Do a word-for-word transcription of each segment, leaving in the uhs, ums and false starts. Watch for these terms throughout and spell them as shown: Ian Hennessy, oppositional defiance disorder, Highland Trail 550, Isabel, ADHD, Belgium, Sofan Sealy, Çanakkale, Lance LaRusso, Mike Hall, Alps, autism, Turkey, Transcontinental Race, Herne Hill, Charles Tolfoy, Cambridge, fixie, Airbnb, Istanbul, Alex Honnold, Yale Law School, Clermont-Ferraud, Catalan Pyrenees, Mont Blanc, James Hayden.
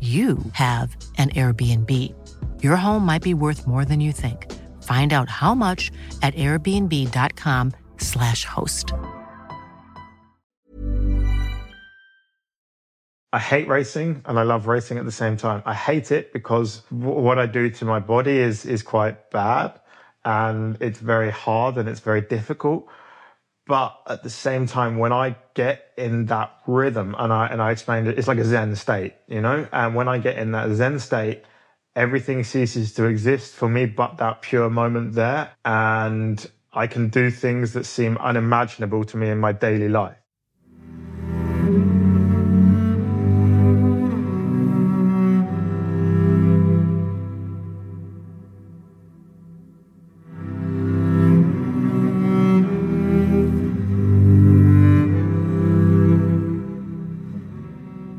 you have an Airbnb. Your home might be worth more than you think. Find out how much at airbnb.com slash host. I hate racing and I love racing at the same time. I hate it because w- what I do to my body is is quite bad, and it's very hard and it's very difficult. But at the same time, when I get in that rhythm, and I and I explained it, it's like a Zen state, you know? And when I get in that Zen state, everything ceases to exist for me but that pure moment there. And I can do things that seem unimaginable to me in my daily life.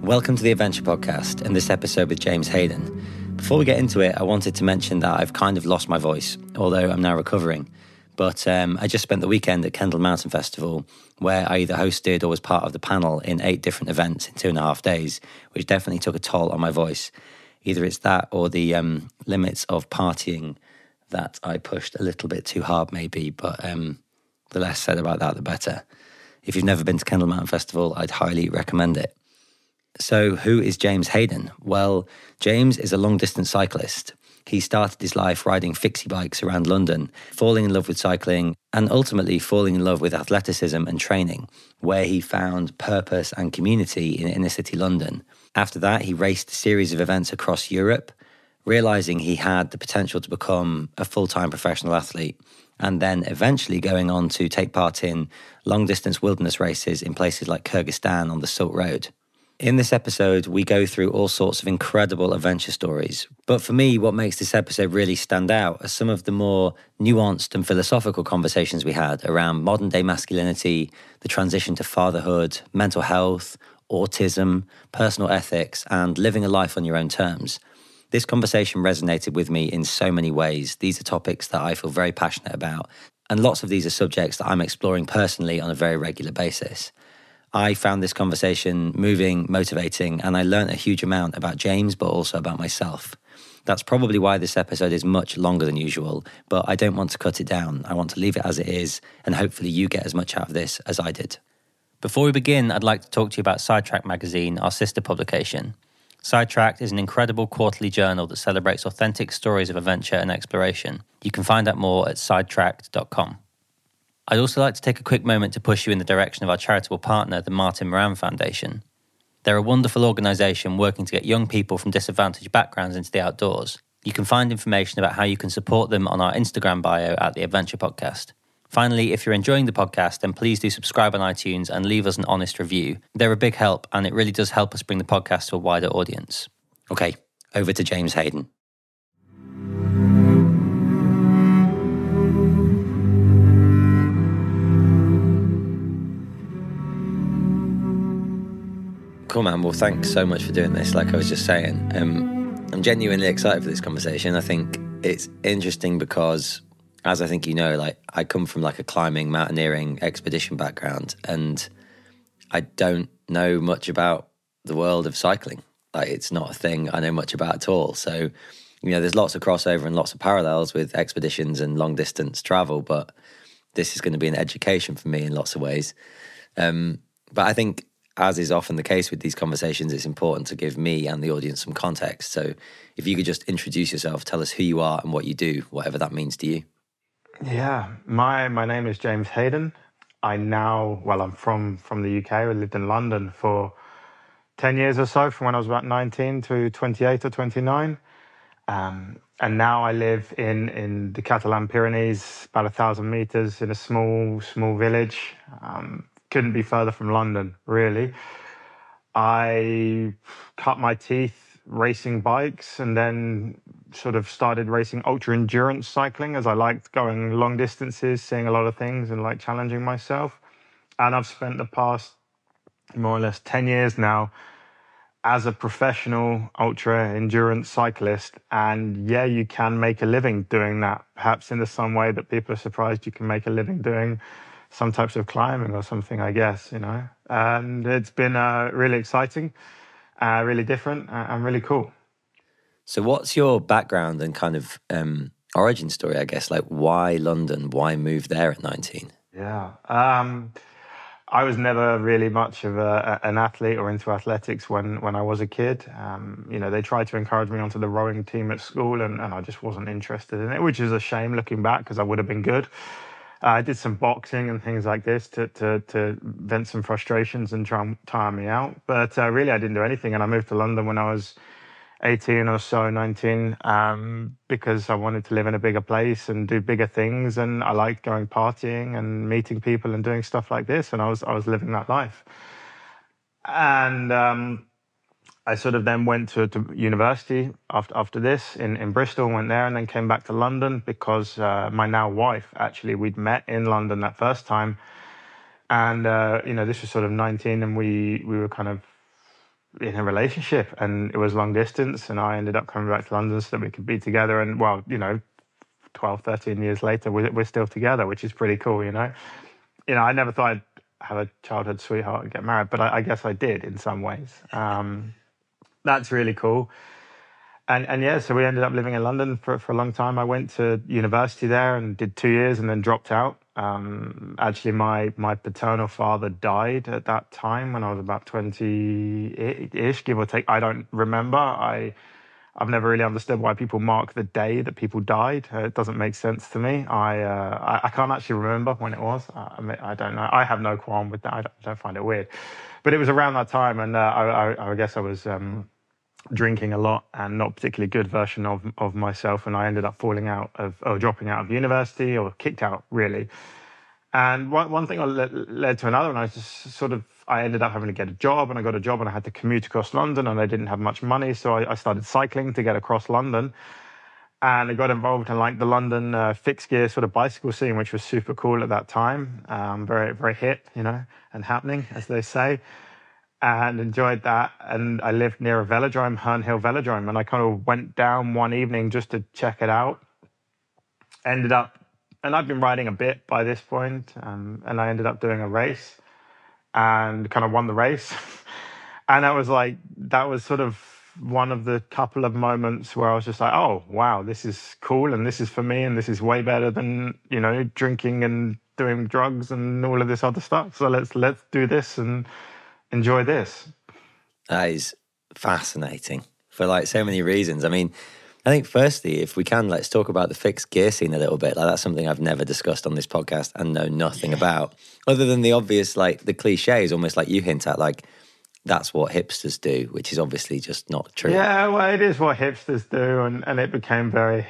Welcome to The Adventure Podcast and this episode with James Hayden. Before we get into it, I wanted to mention that I've kind of lost my voice, although I'm now recovering. But um, I just spent the weekend at Kendall Mountain Festival, where I either hosted or was part of the panel in eight different events in two and a half days, which definitely took a toll on my voice. Either it's that or the um, limits of partying that I pushed a little bit too hard maybe, but um, the less said about that, the better. If you've never been to Kendall Mountain Festival, I'd highly recommend it. So who is James Hayden? Well, James is a long-distance cyclist. He started his life riding fixie bikes around London, falling in love with cycling, and ultimately falling in love with athleticism and training, where he found purpose and community in inner-city London. After that, he raced a series of events across Europe, realising he had the potential to become a full-time professional athlete, and then eventually going on to take part in long-distance wilderness races in places like Kyrgyzstan on the Silk Road. In this episode, we go through all sorts of incredible adventure stories. But for me, what makes this episode really stand out are some of the more nuanced and philosophical conversations we had around modern-day masculinity, the transition to fatherhood, mental health, autism, personal ethics, and living a life on your own terms. This conversation resonated with me in so many ways. These are topics that I feel very passionate about, and lots of these are subjects that I'm exploring personally on a very regular basis. I found this conversation moving, motivating, and I learned a huge amount about James, but also about myself. That's probably why this episode is much longer than usual, but I don't want to cut it down. I want to leave it as it is, and hopefully you get as much out of this as I did. Before we begin, I'd like to talk to you about Sidetracked magazine, our sister publication. Sidetracked is an incredible quarterly journal that celebrates authentic stories of adventure and exploration. You can find out more at sidetracked dot com. I'd also like to take a quick moment to push you in the direction of our charitable partner, the Martin Moran Foundation. They're a wonderful organisation working to get young people from disadvantaged backgrounds into the outdoors. You can find information about how you can support them on our Instagram bio at The Adventure Podcast. Finally, if you're enjoying the podcast, then please do subscribe on iTunes and leave us an honest review. They're a big help, and it really does help us bring the podcast to a wider audience. Okay, over to James Hayden. Cool, man. Well, thanks so much for doing this. Like I was just saying, um, I'm genuinely excited for this conversation. I think it's interesting because, as I think you know, like I come from like a climbing, mountaineering, expedition background, and I don't know much about the world of cycling. Like it's not a thing I know much about at all. So, you know, there's lots of crossover and lots of parallels with expeditions and long distance travel, but this is going to be an education for me in lots of ways. Um, but I think, as is often the case with these conversations, it's important to give me and the audience some context. So if you could just introduce yourself, tell us who you are and what you do, whatever that means to you. Yeah, my my name is James Hayden. I now, well, I'm from, from the U K. I lived in London for ten years or so, from when I was about nineteen to twenty-eight or twenty-nine. Um, and now I live in, in the Catalan Pyrenees, about a thousand metres in a small, small village. Um, Couldn't be further from London, really. I cut my teeth racing bikes, and then sort of started racing ultra endurance cycling as I liked going long distances, seeing a lot of things and like challenging myself. And I've spent the past more or less ten years now as a professional ultra endurance cyclist. And yeah, you can make a living doing that, perhaps in the some way that people are surprised you can make a living doing some types of climbing or something, I guess, you know. And it's been uh, really exciting, uh, really different uh, and really cool. So what's your background and kind of um, origin story, I guess? Like, why London? Why move there at nineteen? Yeah. Um, I was never really much of a, an athlete or into athletics when, when I was a kid. Um, you know, they tried to encourage me onto the rowing team at school, and, and I just wasn't interested in it, which is a shame looking back because I would have been good. Uh, I did some boxing and things like this to, to, to vent some frustrations and try and tire me out. But uh, really, I didn't do anything. And I moved to London when I was eighteen or so, nineteen, um, because I wanted to live in a bigger place and do bigger things. And I liked going partying and meeting people and doing stuff like this. And I was I was living that life. And um, I sort of then went to, to university after after this in, in Bristol, went there, and then came back to London because uh, my now wife, actually, we'd met in London that first time. And, uh, you know, this was sort of nineteen, and we, we were kind of in a relationship, and it was long distance, and I ended up coming back to London so that we could be together. And, well, you know, twelve, thirteen years later, we're, we're still together, which is pretty cool, you know. You know, I never thought I'd have a childhood sweetheart and get married, but I, I guess I did in some ways. Um, That's really cool. And and yeah, so we ended up living in London for, for a long time. I went to university there and did two years and then dropped out. Um, actually, my, my paternal father died at that time when I was about twenty-ish, give or take. I don't remember. I, I've never really understood why people mark the day that people died. Uh, it doesn't make sense to me. I, uh, I I can't actually remember when it was. I, I, mean, I don't know. I have no qualm with that. I don't, I don't find it weird. But it was around that time, and uh, I, I, I guess I was... Um, drinking a lot and not particularly good version of of myself, and I ended up falling out of or dropping out of university, or kicked out, really. And one, one thing led to another, and I just sort of I ended up having to get a job, and I got a job, and I had to commute across London, and I didn't have much money, so I, I started cycling to get across London. And I got involved in like the London uh, fixed gear sort of bicycle scene, which was super cool at that time, um, very very hip, you know, and happening, as they say. And enjoyed that. And I lived near a velodrome, Herne Hill Velodrome, and I kind of went down one evening just to check it out. Ended up, and I'd been riding a bit by this point, um, and I ended up doing a race and kind of won the race. And I was like, that was sort of one of the couple of moments where I was just like, oh, wow, this is cool, and this is for me, and this is way better than, you know, drinking and doing drugs and all of this other stuff. So let's let's do this and enjoy this. That is fascinating for like so many reasons. I mean, I think firstly, if we can, let's talk about the fixed gear scene a little bit. Like, that's something I've never discussed on this podcast and know nothing yeah. about, other than the obvious, like the cliches, almost like you hint at, like that's what hipsters do, which is obviously just not true. Yeah, well, it is what hipsters do, and, and it became very,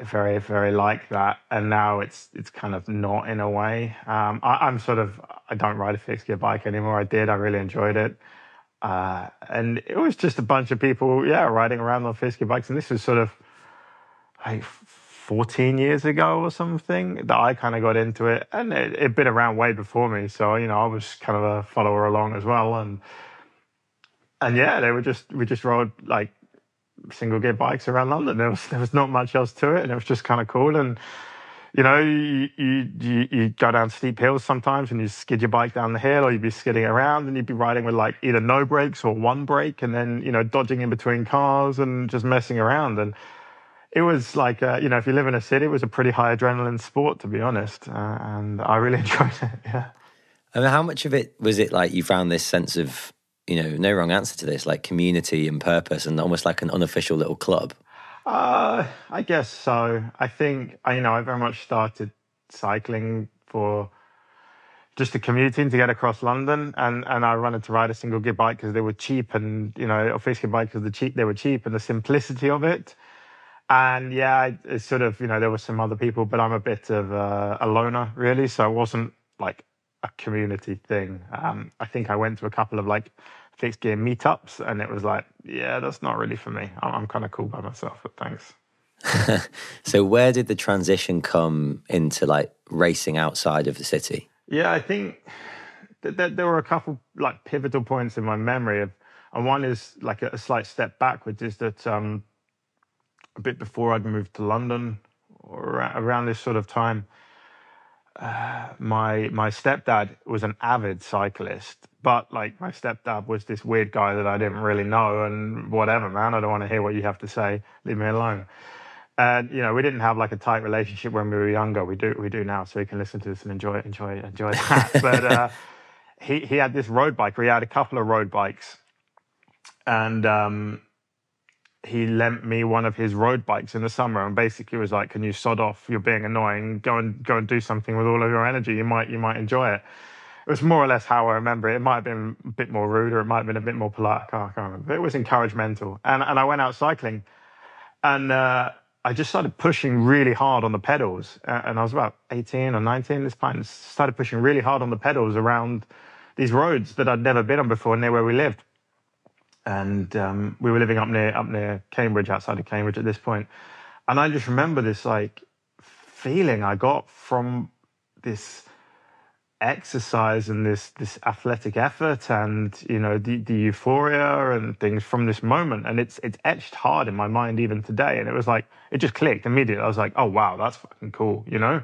very, very like that. And now it's it's kind of not, in a way. Um, I, I'm sort of, I don't ride a fixed gear bike anymore. I did. I really enjoyed it. Uh, and it was just a bunch of people, yeah, riding around on fixed gear bikes. And this was sort of like fourteen years ago or something that I kind of got into it. And it had been around way before me. So, you know, I was kind of a follower along as well. And, and yeah, they were just, we just rode like single gear bikes around London. There was, there was not much else to it. And it was just kind of cool. And, you know, you, you you go down steep hills sometimes, and you skid your bike down the hill, or you'd be skidding around, and you'd be riding with like either no brakes or one brake, and then, you know, dodging in between cars and just messing around. And it was like, uh, you know, if you live in a city, it was a pretty high adrenaline sport, to be honest. Uh, and I really enjoyed it, yeah. I mean, how much of it was it like you found this sense of, you know, no wrong answer to this, like community and purpose, and almost like an unofficial little club? Uh, I guess so. I think, you know, I very much started cycling for just the commuting to get across London, and, and I wanted to ride a single gear bike because they were cheap, and, you know, or fixed gear bike because the cheap, they were cheap, and the simplicity of it. And yeah, it's sort of, you know, there were some other people, but I'm a bit of a, a loner, really. So it wasn't like a community thing. Um, I think I went to a couple of like fixed gear meetups, and it was like, yeah, that's not really for me. I'm, I'm kind of cool by myself, but thanks. So where did the transition come into like racing outside of the city? Yeah, I think that th- there were a couple like pivotal points in my memory of, and one is like a, a slight step backwards, is that um, a bit before I'd moved to London, or around this sort of time, uh, my my stepdad was an avid cyclist. But like my stepdad was this weird guy that I didn't really know, and whatever, man, I don't want to hear what you have to say. Leave me alone. And you know, we didn't have like a tight relationship when we were younger. We do we do now, so you can listen to this and enjoy it, enjoy it, enjoy that. But uh, he he had this road bike, or he had a couple of road bikes, and um, he lent me one of his road bikes in the summer, and basically was like, "Can you sod off? You're being annoying. Go and go and do something with all of your energy. You might you might enjoy it." It was more or less how I remember it. It might have been a bit more rude, or it might have been a bit more polite. I can't, I can't remember. But it was encouragemental. And and I went out cycling, and uh, I just started pushing really hard on the pedals. Uh, and I was about eighteen or nineteen at this point, and started pushing really hard on the pedals around these roads that I'd never been on before, near where we lived. And um, we were living up near up near Cambridge, outside of Cambridge at this point. And I just remember this like feeling I got from this exercise and this this athletic effort, and you know, the, the euphoria and things from this moment, and it's it's etched hard in my mind even today. And it was like, it just clicked immediately. I was like, oh wow, that's fucking cool, you know.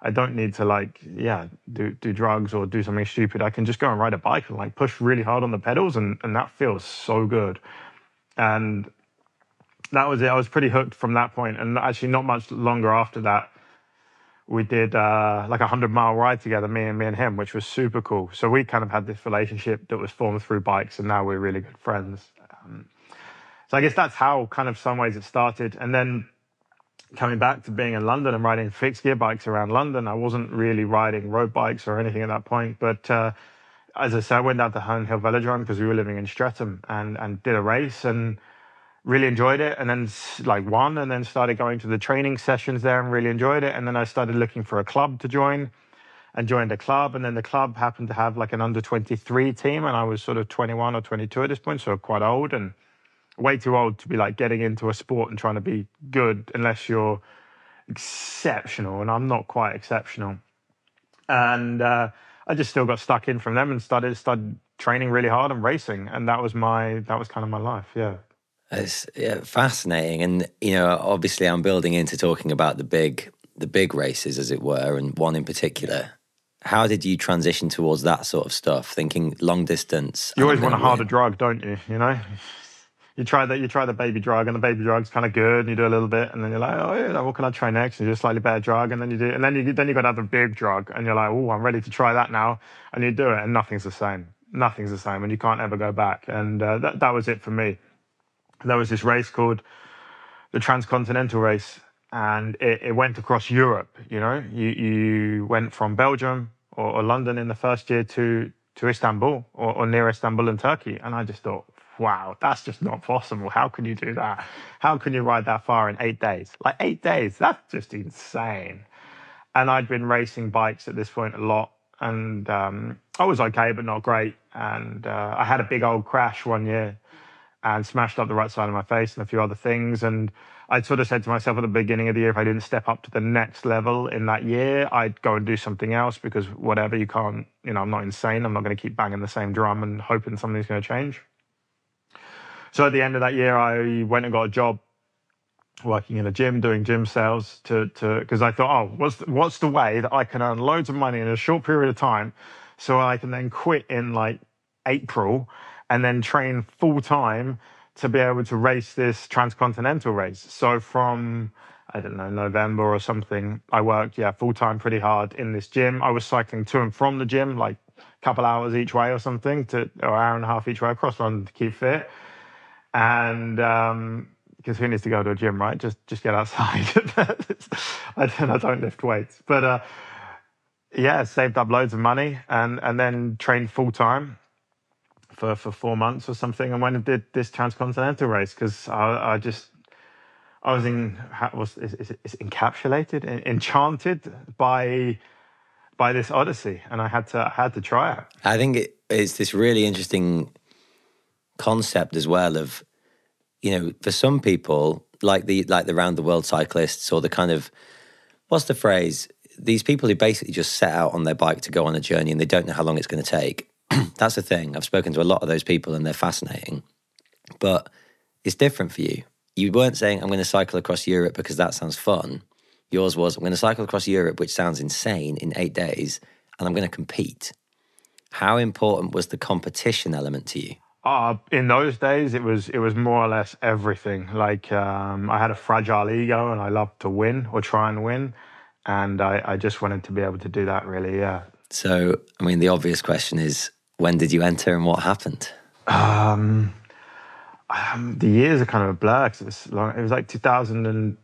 I don't need to like yeah do do drugs or do something stupid. I can just go and ride a bike and like push really hard on the pedals, and and that feels so good. And that was it. I was pretty hooked from that point, and actually not much longer after that, we did uh, like a hundred mile ride together, me and me and him, which was super cool. So we kind of had this relationship that was formed through bikes, and now we're really good friends. Um, so I guess that's how kind of some ways it started. And then coming back to being in London and riding fixed gear bikes around London, I wasn't really riding road bikes or anything at that point. But uh, as I said, I went down to Herne Hill Velodrome because we were living in Streatham, and and did a race, and really enjoyed it, and then like won, and then started going to the training sessions there and really enjoyed it. And then I started looking for a club to join, and joined a club. And then the club happened to have like an under twenty-three team, and I was sort of twenty-one or twenty-two at this point, so quite old, and way too old to be like getting into a sport and trying to be good unless you're exceptional, and I'm not quite exceptional. And uh, I just still got stuck in from them, and started started training really hard and racing, and that was my that was kind of my life. Yeah. It's yeah, fascinating. And, you know, obviously I'm building into talking about the big the big races, as it were, and one in particular. How did you transition towards that sort of stuff, thinking long distance? You always want a harder win. drug, don't you? You know, you try that, you try the baby drug, and the baby drug's kind of good, and you do a little bit, and then you're like, oh, yeah, what can I try next? And you do a slightly better drug, and then you do, and then you then you got to have the big drug, and you're like, oh, I'm ready to try that now, and you do it, and nothing's the same. Nothing's the same, and you can't ever go back. And uh, that that was it for me. There was this race called the Transcontinental Race, and it, it went across Europe. You know, you, you went from Belgium or, or London in the first year to, to Istanbul or, or near Istanbul in Turkey. And I just thought, wow, that's just not possible. How can you do that? How can you ride that far in eight days? Like eight days, that's just insane. And I'd been racing bikes at this point a lot, and um, I was okay, but not great. And uh, I had a big old crash one year, and smashed up the right side of my face and a few other things. And I sort of said to myself at the beginning of the year, if I didn't step up to the next level in that year, I'd go and do something else, because whatever, you can't, you know, I'm not insane. I'm not going to keep banging the same drum and hoping something's going to change. So at the end of that year, I went and got a job working in a gym, doing gym sales, to to because I thought, oh, what's the, what's the way that I can earn loads of money in a short period of time so I can then quit in like April and then train full-time to be able to race this transcontinental race. So from, I don't know, November or something, I worked, yeah, full-time pretty hard in this gym. I was cycling to and from the gym, like a couple hours each way or something, to or an hour and a half each way across London to keep fit. And um, because who needs to go to a gym, right? Just just get outside. I, don't, I don't lift weights. But uh, yeah, saved up loads of money, and, and then trained full-time for for four months or something, and went and did this transcontinental race, because I, I just I was in was is, is, is encapsulated, enchanted by by this odyssey, and I had to I had to try it. I think it, it's this really interesting concept as well of, you know, for some people, like the like the round the world cyclists or the kind of, what's the phrase? These people who basically just set out on their bike to go on a journey and they don't know how long it's going to take. That's the thing. I've spoken to a lot of those people and they're fascinating. But it's different for you. You weren't saying, I'm going to cycle across Europe because that sounds fun. Yours was, I'm going to cycle across Europe, which sounds insane, in eight days, and I'm going to compete. How important was the competition element to you? Uh, in those days, it was it was more or less everything. Like, um, I had a fragile ego and I loved to win or try and win. And I, I just wanted to be able to do that, really, yeah. So, I mean, the obvious question is, when did you enter and what happened? Um, um, the years are kind of a blur because it was long. It was like two thousand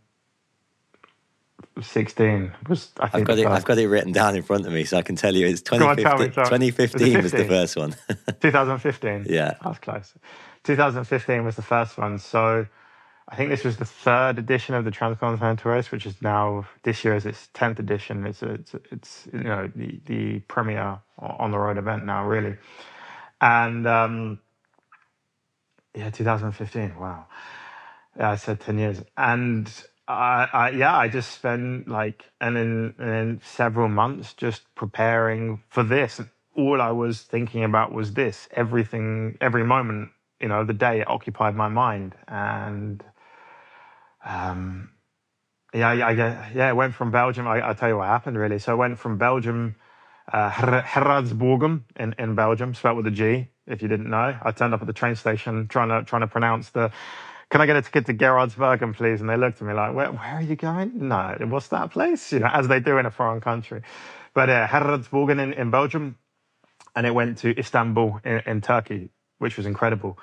sixteen. Was, I think I've got it. I've got it written down in front of me, so I can tell you it's twenty fifteen. On, me, twenty fifteen was, was the first one. twenty fifteen. Yeah, that's close. twenty fifteen was the first one. So, I think this was the third edition of the Transcontinental Race, which is now, this year is its tenth edition. It's, a, it's, a, it's you know, the, the premier on-the-road event now, really. And, um, yeah, twenty fifteen, wow. Yeah, I said ten years. And, I, I yeah, I just spent, like, and in, and in several months just preparing for this. All I was thinking about was this. Everything, every moment, you know, the day, it occupied my mind. And... Um, yeah, I, I, yeah, it went from Belgium. I, I'll tell you what happened, really. So I went from Belgium, uh, Gerardsbergen in, in Belgium, spelled with a G, if you didn't know. I turned up at the train station trying to trying to pronounce the, can I get a ticket to Gerardsbergen, please? And they looked at me like, where, where are you going? No, what's that place? You know, as they do in a foreign country. But uh, Gerardsbergen in, in Belgium, and it went to Istanbul in, in Turkey, which was incredible.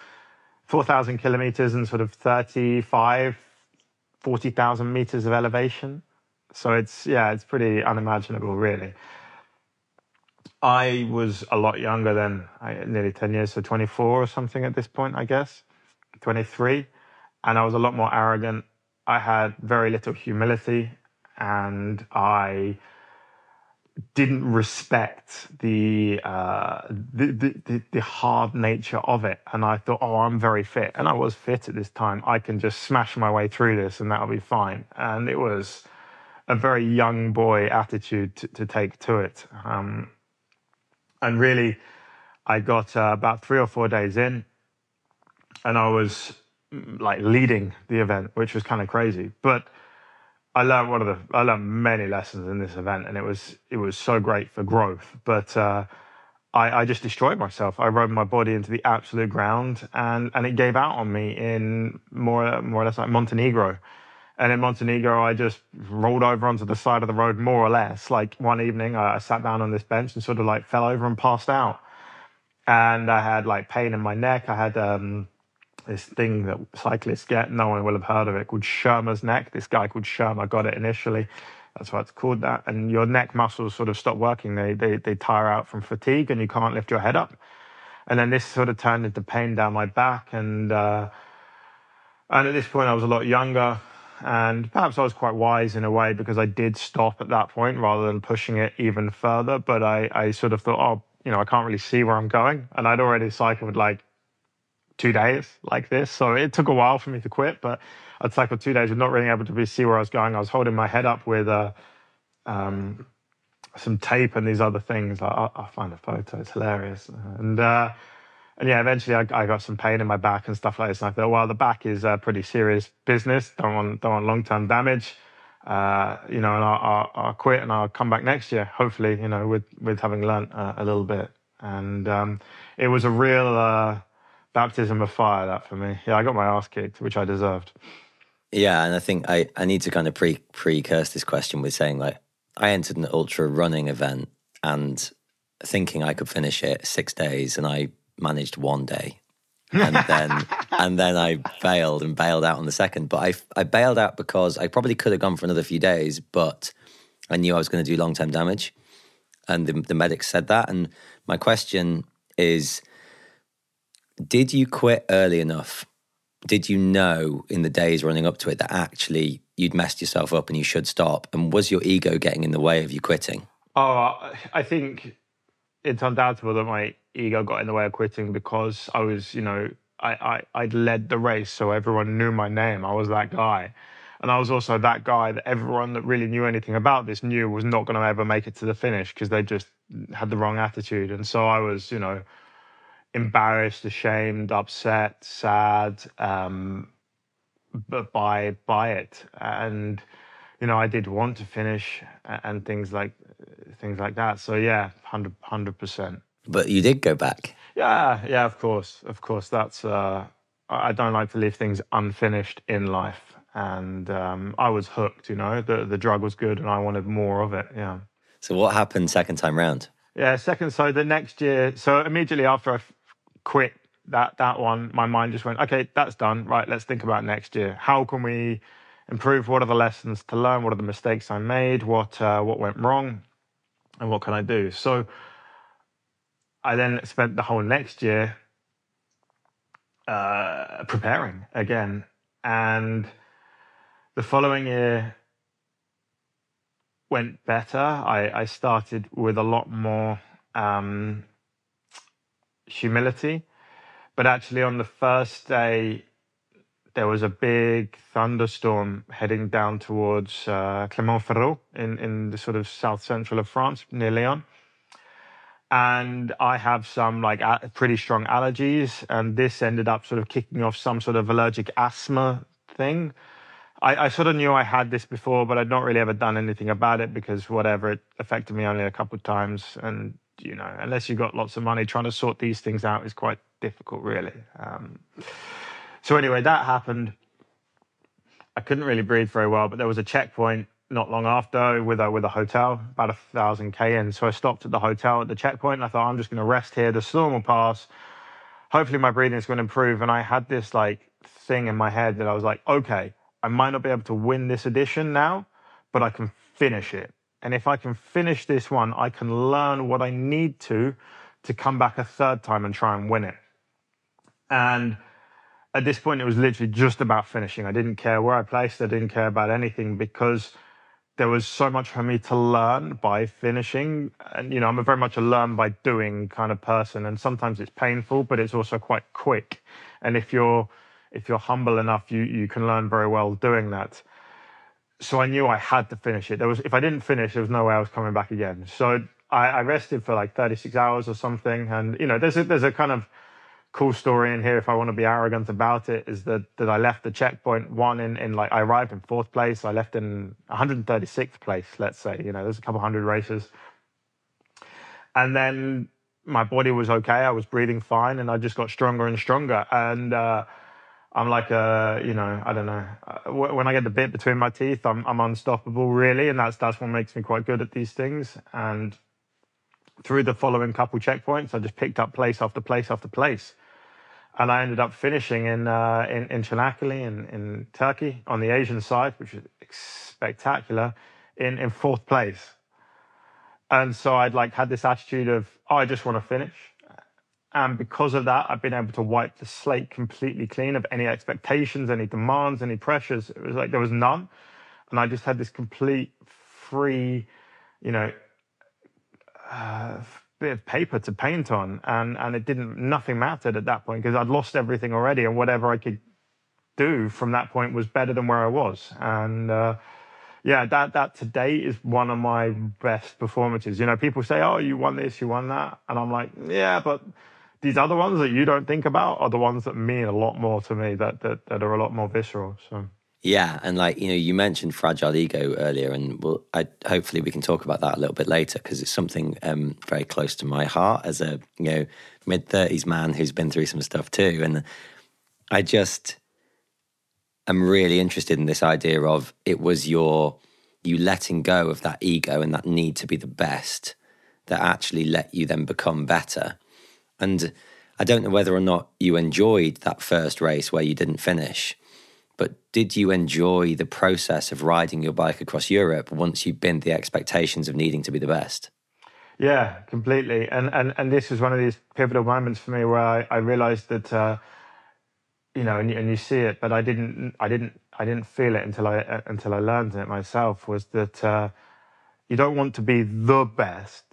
four thousand kilometers and sort of thirty-five, forty thousand meters of elevation. So it's, yeah, it's pretty unimaginable, really. I was a lot younger then, I, nearly ten years, so twenty-four or something at this point, I guess, twenty-three. And I was a lot more arrogant. I had very little humility and I didn't respect the, uh, the, the, the, the hard nature of it. And I thought, oh, I'm very fit. And I was fit at this time. I can just smash my way through this and that'll be fine. And it was a very young boy attitude to, to take to it. Um, and really, I got uh, about three or four days in and I was like leading the event, which was kind of crazy. But I learned one of the, I learned many lessons in this event, and it was it was so great for growth. But uh, I, I just destroyed myself. I rode my body into the absolute ground, and, and it gave out on me in more more or less like Montenegro. And in Montenegro, I just rolled over onto the side of the road, more or less. Like one evening, I, I sat down on this bench and sort of like fell over and passed out. And I had like pain in my neck. I had um. This thing that cyclists get, no one will have heard of it, called Schirmer's neck. This guy called Schirmer got it initially. That's why it's called that. And your neck muscles sort of stop working. They, they, they tire out from fatigue and you can't lift your head up. And then this sort of turned into pain down my back. And, uh, and at this point I was a lot younger and perhaps I was quite wise in a way because I did stop at that point rather than pushing it even further. But I, I sort of thought, oh, you know, I can't really see where I'm going. And I'd already cycled like two days like this. So it took a while for me to quit, but I'd cycled two days with not really able to see where I was going. I was holding my head up with uh, um, some tape and these other things. Like, I'll, I'll find a photo. It's hilarious. And uh, and yeah, eventually I, I got some pain in my back and stuff like this. And I thought, well, the back is uh, pretty serious business. Don't want, don't want long-term damage. Uh, you know, and I'll, I'll, I'll quit and I'll come back next year, hopefully, you know, with, with having learned uh, a little bit. And um, it was a real... Uh, baptism of fire, that, for me. Yeah, I got my ass kicked, which I deserved. Yeah, and I think I, I need to kind of pre precurse this question with saying, like, I entered an ultra running event and thinking I could finish it six days, and I managed one day. And then and then I failed and bailed out on the second. But I, I bailed out because I probably could have gone for another few days, but I knew I was going to do long-term damage. And the, the medics said that. And my question is... Did you quit early enough? Did you know in the days running up to it that actually you'd messed yourself up and you should stop? And was your ego getting in the way of you quitting? Oh, I think it's undoubtable that my ego got in the way of quitting because I was, you know, I, I, I'd led the race, so everyone knew my name. I was that guy. And I was also that guy that everyone that really knew anything about this knew was not going to ever make it to the finish because they just had the wrong attitude. And so I was, you know, embarrassed, ashamed, upset, sad, um, but by by it. And, you know, I did want to finish and things like things like that. So, yeah, one hundred percent. But you did go back. Yeah, yeah, of course. Of course, that's... Uh, I don't like to leave things unfinished in life. And um, I was hooked, you know, the, the drug was good and I wanted more of it, yeah. So what happened second time round? Yeah, second, so the next year, so immediately after I f- quit that that one, my mind just went, okay, that's done, right, let's think about next year. How can we improve? What are the lessons to learn? What are the mistakes I made? What uh, what went wrong? And what can I do? So I then spent the whole next year uh, preparing again, and... the following year went better. I, I started with a lot more um, humility. But actually on the first day, there was a big thunderstorm heading down towards uh, Clermont-Ferraud in, in the sort of south central of France, near Lyon. And I have some like a- pretty strong allergies. And this ended up sort of kicking off some sort of allergic asthma thing. I, I sort of knew I had this before, but I'd not really ever done anything about it because whatever, it affected me only a couple of times. And, you know, unless you got lots of money, trying to sort these things out is quite difficult, really. Um, so anyway, that happened. I couldn't really breathe very well, but there was a checkpoint not long after with a, with a hotel, about a thousand K in. So I stopped at the hotel at the checkpoint and I thought, I'm just going to rest here. The storm will pass. Hopefully my breathing is going to improve. And I had this like thing in my head that I was like, okay, I might not be able to win this edition now, but I can finish it. And if I can finish this one, I can learn what I need to to come back a third time and try and win it. And at this point, it was literally just about finishing. I didn't care where I placed. I didn't care about anything because there was so much for me to learn by finishing. And, you know, I'm a very much a learn by doing kind of person. And sometimes it's painful, but it's also quite quick. And if you're If you're humble enough, you, you can learn very well doing that. So I knew I had to finish it. There was, if I didn't finish, there was no way I was coming back again. So I, I rested for like thirty-six hours or something. And, you know, there's a, there's a kind of cool story in here, if I want to be arrogant about it, is that, that I left the checkpoint one in, in like, I arrived in fourth place. I left in one hundred thirty-sixth place, let's say. You know, there's a couple hundred races. And then my body was okay. I was breathing fine. And I just got stronger and stronger. And, uh, I'm like a, you know, I don't know. When I get the bit between my teeth, I'm I'm unstoppable, really, and that's that's what makes me quite good at these things. And through the following couple checkpoints, I just picked up place after place after place, and I ended up finishing in uh, in, in Çanakkale in, in Turkey on the Asian side, which is spectacular, in, in fourth place. And so I'd like had this attitude of, oh, I just want to finish. And because of that, I've been able to wipe the slate completely clean of any expectations, any demands, any pressures. It was like there was none. And I just had this complete free, you know, uh, bit of paper to paint on. And, and it didn't, nothing mattered at that point because I'd lost everything already. And whatever I could do from that point was better than where I was. And, uh, yeah, that that today is one of my best performances. You know, people say, oh, you won this, you won that. And I'm like, yeah, but... these other ones that you don't think about are the ones that mean a lot more to me, that that, that are a lot more visceral. So yeah, and like, you know, you mentioned fragile ego earlier, and we'll, I, hopefully we can talk about that a little bit later because it's something um, very close to my heart as a, you know, mid-thirties man who's been through some stuff too. And I just am really interested in this idea of it was your, you letting go of that ego and that need to be the best that actually let you then become better. And I don't know whether or not you enjoyed that first race where you didn't finish, but did you enjoy the process of riding your bike across Europe once you bent the expectations of needing to be the best? Yeah, completely. And and, and this was one of these pivotal moments for me where I, I realized that, uh, you know, and, and you see it, but I didn't, I didn't, I didn't feel it until I until I learned it myself. Was that uh, you don't want to be the best.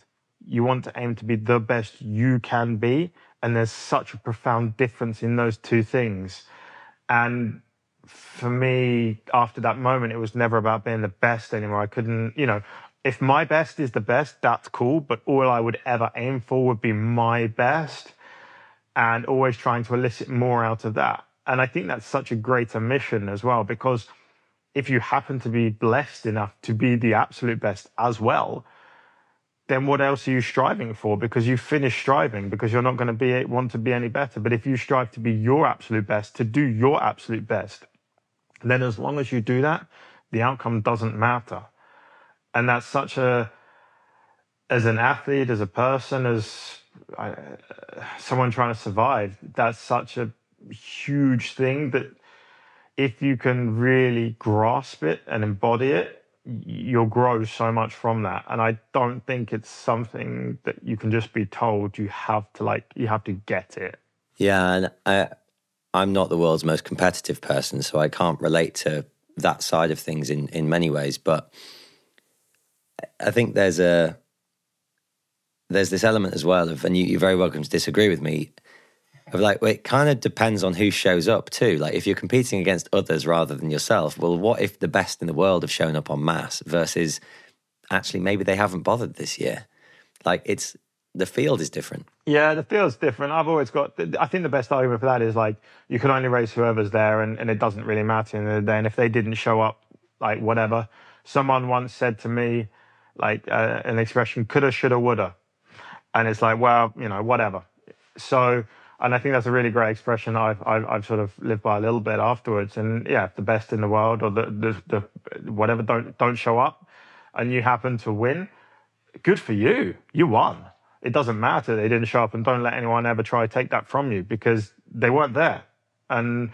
You want to aim to be the best you can be And there's such a profound difference in those two things. And for me, after that moment, it was never about being the best anymore. I couldn't, you know, if my best is the best, that's cool. But all I would ever aim for would be my best, and always trying to elicit more out of that. And I think that's such a greater mission as well, because if you happen to be blessed enough to be the absolute best as well, then what else are you striving for? Because you finish striving, because you're not going to be want to be any better. But if you strive to be your absolute best, to do your absolute best, then as long as you do that, the outcome doesn't matter. And that's such a, as an athlete, as a person, as I, someone trying to survive, that's such a huge thing that if you can really grasp it and embody it, you'll grow so much from that. And I don't think it's something that you can just be told. You have to like, you have to get it. Yeah. And I, I'm not the world's most competitive person, so I can't relate to that side of things in, in many ways. But I think there's a, there's this element as well of, and you, you're very welcome to disagree with me, of like, well, it kind of depends on who shows up too. Like if you're competing against others rather than yourself, well, what if the best in the world have shown up en masse versus actually maybe they haven't bothered this year? Like it's, the field is different. Yeah, the field's different. I've always got, I think the best argument for that is like, you can only race whoever's there and, and it doesn't really matter in the end of the day. And if they didn't show up, like whatever. Someone once said to me, like uh, an expression, coulda, shoulda, woulda. And it's like, well, you know, whatever. So, and I think that's a really great expression I've, I've, I've sort of lived by a little bit afterwards. And yeah, the best in the world or the, the, the whatever don't, don't show up and you happen to win, good for you. You won. It doesn't matter. They didn't show up, and don't let anyone ever try to take that from you because they weren't there. And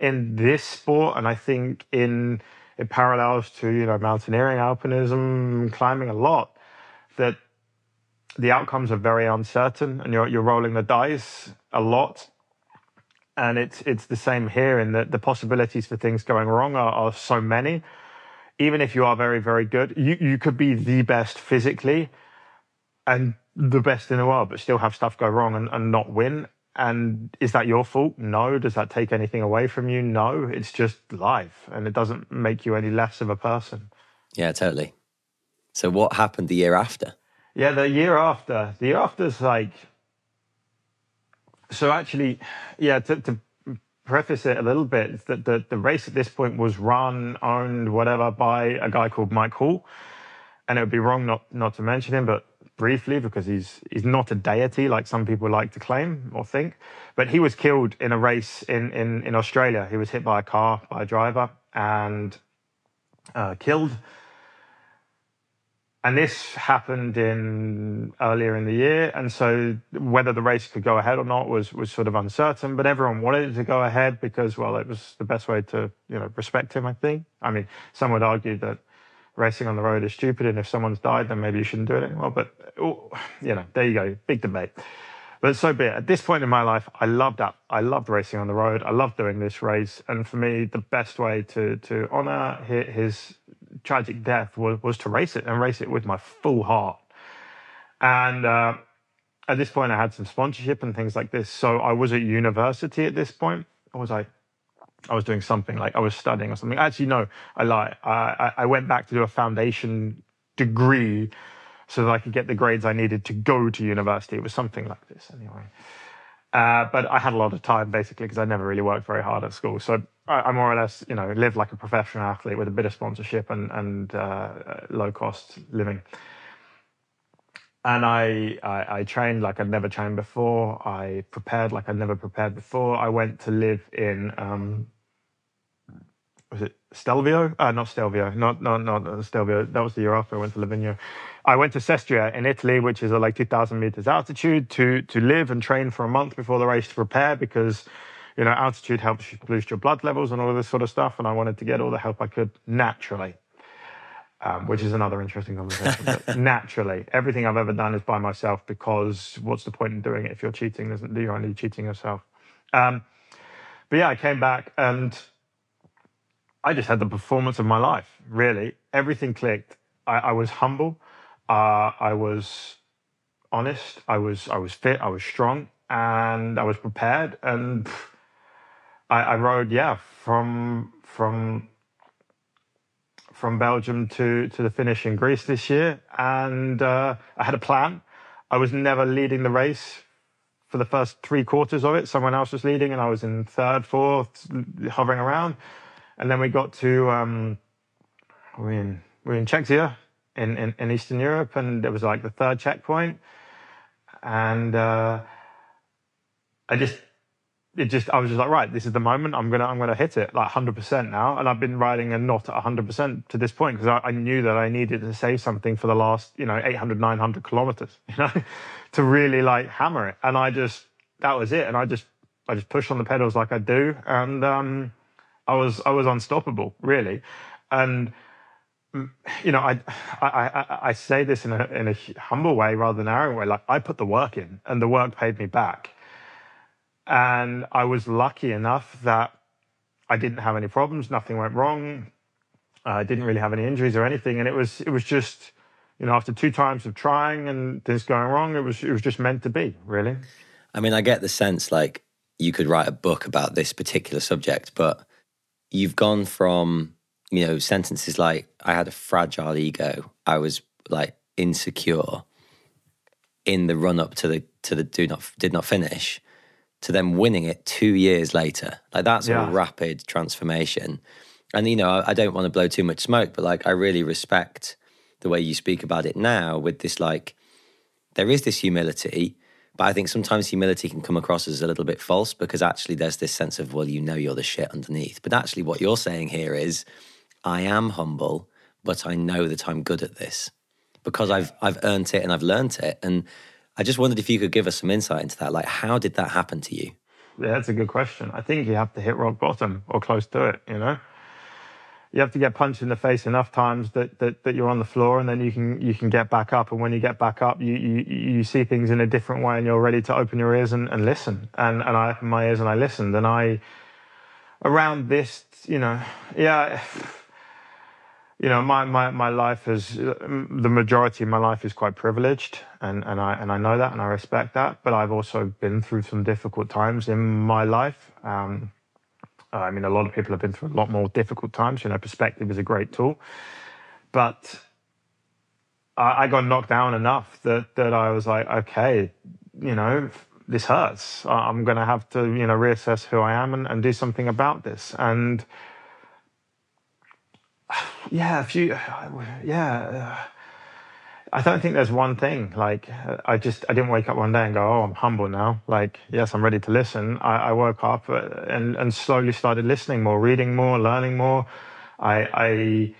in this sport, and I think in, it parallels to, you know, mountaineering, alpinism, climbing a lot, that the outcomes are very uncertain and you're, you're rolling the dice a lot. And it's, it's the same here in that the possibilities for things going wrong are, are so many. Even if you are very, very good, you, you could be the best physically and the best in the world, but still have stuff go wrong and, and not win. And is that your fault? No. Does that take anything away from you? No. It's just life, and it doesn't make you any less of a person. Yeah, totally. So what happened the year after? Yeah, the year after. The year after's like... So actually, yeah, to, to preface it a little bit, that the, the race at this point was run, owned, whatever, by a guy called Mike Hall. And it would be wrong not, not to mention him, but briefly, because he's he's not a deity like some people like to claim or think. But he was killed in a race in, in, in Australia. He was hit by a car, by a driver, and uh, killed. And this happened in earlier in the year. And so whether the race could go ahead or not was, was sort of uncertain, but everyone wanted it to go ahead because, well, it was the best way to, you know, respect him, I think. I mean, some would argue that racing on the road is stupid, and if someone's died, then maybe you shouldn't do it anymore. But, you know, there you go. Big debate. But so be it. At this point in my life, I loved that. I loved racing on the road. I loved doing this race. And for me, the best way to, to honor his tragic death was, was to race it and race it with my full heart. And uh, at this point, I had some sponsorship and things like this. So I was at university at this point. I was like, I was doing something like I was studying or something. Actually, no, I lie. I, I went back to do a foundation degree so that I could get the grades I needed to go to university. It was something like this anyway. Uh, but I had a lot of time basically because I never really worked very hard at school. So I, I more or less, you know, lived like a professional athlete with a bit of sponsorship and, and uh, low cost living. And I, I, I trained like I'd never trained before. I prepared like I'd never prepared before. I went to live in, um, was it Stelvio? Uh, not Stelvio, not, not, not Stelvio. That was the year after I went to Livigno. I went to Sestria in Italy, which is like two thousand meters altitude, to, to live and train for a month before the race to prepare because, you know, altitude helps you boost your blood levels and all of this sort of stuff. And I wanted to get all the help I could naturally. Um, which is another interesting conversation. But naturally, everything I've ever done is by myself because what's the point in doing it if you're cheating? Isn't you're only cheating yourself? Um, but yeah, I came back and I just had the performance of my life, really. Everything clicked. I, I was humble. Uh, I was honest. I was I was fit. I was strong. and I was prepared, and I, I rode, yeah, from from from Belgium to, to the finish in Greece this year, and uh, I had a plan. I was never leading the race for the first three quarters of it. Someone else was leading, and I was in third, fourth, hovering around. And then we got to, um, we're in, we're in Czechia, in, in, in Eastern Europe, and it was like the third checkpoint. And uh, I just, it just, I was just like, right, this is the moment. I'm gonna, I'm gonna hit it like one hundred percent now. And I've been riding a knot at one hundred percent to this point because I, I knew that I needed to save something for the last, you know, eight hundred, nine hundred kilometers, you know, to really like hammer it. And I just, that was it. And I just, I just pushed on the pedals like I do, and um, I was, I was unstoppable, really. And you know, I, I, I, I say this in a in a humble way rather than arrogant way. Like, I put the work in, and the work paid me back. And I was lucky enough that I didn't have any problems. Nothing went wrong. Uh, I didn't really have any injuries or anything. And it was it was just, you know, after two times of trying and things going wrong, it was it was just meant to be, really. I mean, I get the sense like you could write a book about this particular subject, but you've gone from, you know, sentences like, I had a fragile ego, I was like insecure in the run up to the to the do not did not finish, to them winning it two years later. Like, that's yeah. a rapid transformation. And, you know, I, I don't want to blow too much smoke, but like, I really respect the way you speak about it now with this, like, there is this humility, but I think sometimes humility can come across as a little bit false because actually there's this sense of, well, you know, you're the shit underneath. But actually what you're saying here is, I am humble, but I know that I'm good at this because I've I've earned it and I've learned it. And I just wondered if you could give us some insight into that. Like, how did that happen to you? Yeah, that's a good question. I think you have to hit rock bottom or close to it, you know? You have to get punched in the face enough times that that, that you're on the floor, and then you can you can get back up. And when you get back up, you you, you see things in a different way, and you're ready to open your ears and, and listen. And and I opened my ears and I listened. And I, around this, you know, yeah... You know, my, my, my life is, the majority of my life is quite privileged, and, and I and I know that and I respect that. But I've also been through some difficult times in my life. Um, I mean, a lot of people have been through a lot more difficult times. You know, perspective is a great tool. But I, I got knocked down enough that, that I was like, okay, you know, this hurts. I'm going to have to, you know, reassess who I am and, and do something about this. And... Yeah, a few, yeah. I don't think there's one thing. Like, I just, I didn't wake up one day and go, oh, I'm humble now. Like, yes, I'm ready to listen. I, I woke up and, and slowly started listening more, reading more, learning more. I, I,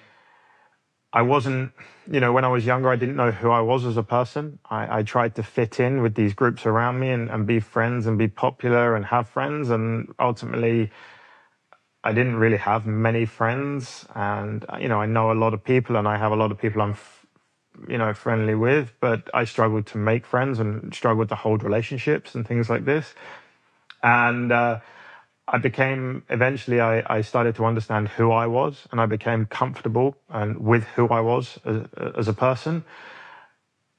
I wasn't, you know, when I was younger, I didn't know who I was as a person. I, I tried to fit in with these groups around me and, and be friends and be popular and have friends. And ultimately, I didn't really have many friends, and, you know, I know a lot of people and I have a lot of people I'm, f- you know, friendly with, but I struggled to make friends and struggled to hold relationships and things like this. And uh, I became, eventually I, I started to understand who I was, and I became comfortable and with who I was as, as a person,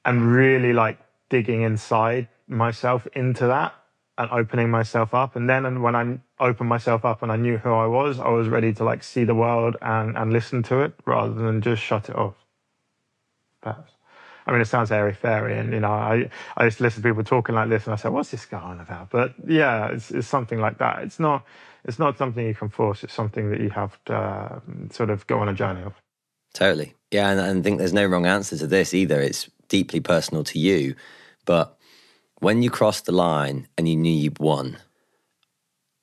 and really like digging inside myself into that and opening myself up. And then and when I'm, open myself up and I knew who I was, I was ready to like see the world and, and listen to it rather than just shut it off. Perhaps. I mean, it sounds airy-fairy, and, you know, I, I just listen to people talking like this and I say, what's this guy on about? But yeah, it's, it's something like that. It's not, it's not something you can force. It's something that you have to uh, sort of go on a journey of. Totally. Yeah, and, and I think there's no wrong answer to this either. It's deeply personal to you. But when you crossed the line and you knew you'd won,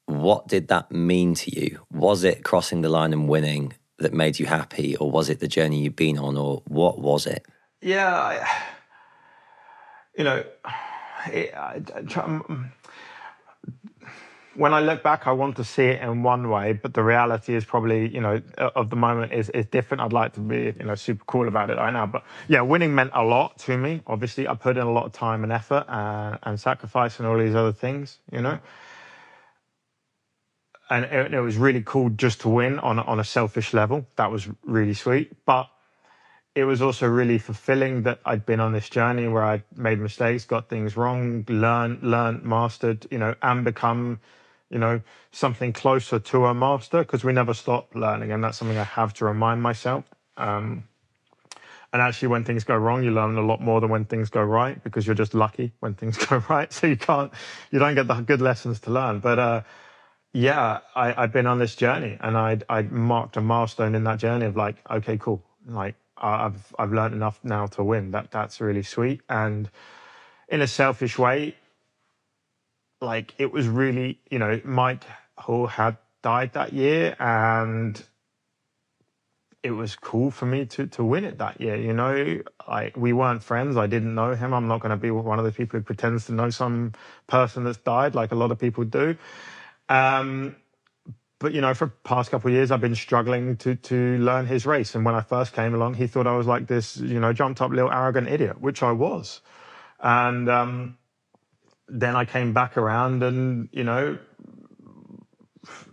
what did that mean to you? Was it crossing the line and winning that made you happy, or was it the journey you've been on, or what was it? Yeah, I, you know, it, I, I try, when I look back, I want to see it in one way, but the reality is probably, you know, of the moment is, is different. I'd like to be, you know, super cool about it right now. But yeah, winning meant a lot to me. Obviously, I put in a lot of time and effort and, and sacrifice and all these other things, you know. And it, it was really cool just to win on on a selfish level. That was really sweet. But it was also really fulfilling that I'd been on this journey where I'd made mistakes, got things wrong, learned, learned, mastered, you know, and become, you know, something closer to a master, because we never stop learning. And that's something I have to remind myself. Um, and actually, when things go wrong, you learn a lot more than when things go right, because you're just lucky when things go right. So you can't, you don't get the good lessons to learn. But uh, yeah, I, I'd been on this journey, and I'd, I'd marked a milestone in that journey of like, okay, cool. Like, I've I've learned enough now to win. That that's really sweet. And in a selfish way, like, it was really, you know, Mike Hall had died that year, and it was cool for me to to win it that year. You know, like, we weren't friends. I didn't know him. I'm not going to be one of the people who pretends to know some person that's died, like a lot of people do. Um, But, you know, for the past couple of years, I've been struggling to to learn his race. And when I first came along, he thought I was like this, you know, jumped up little arrogant idiot, which I was. And um, then I came back around and, you know,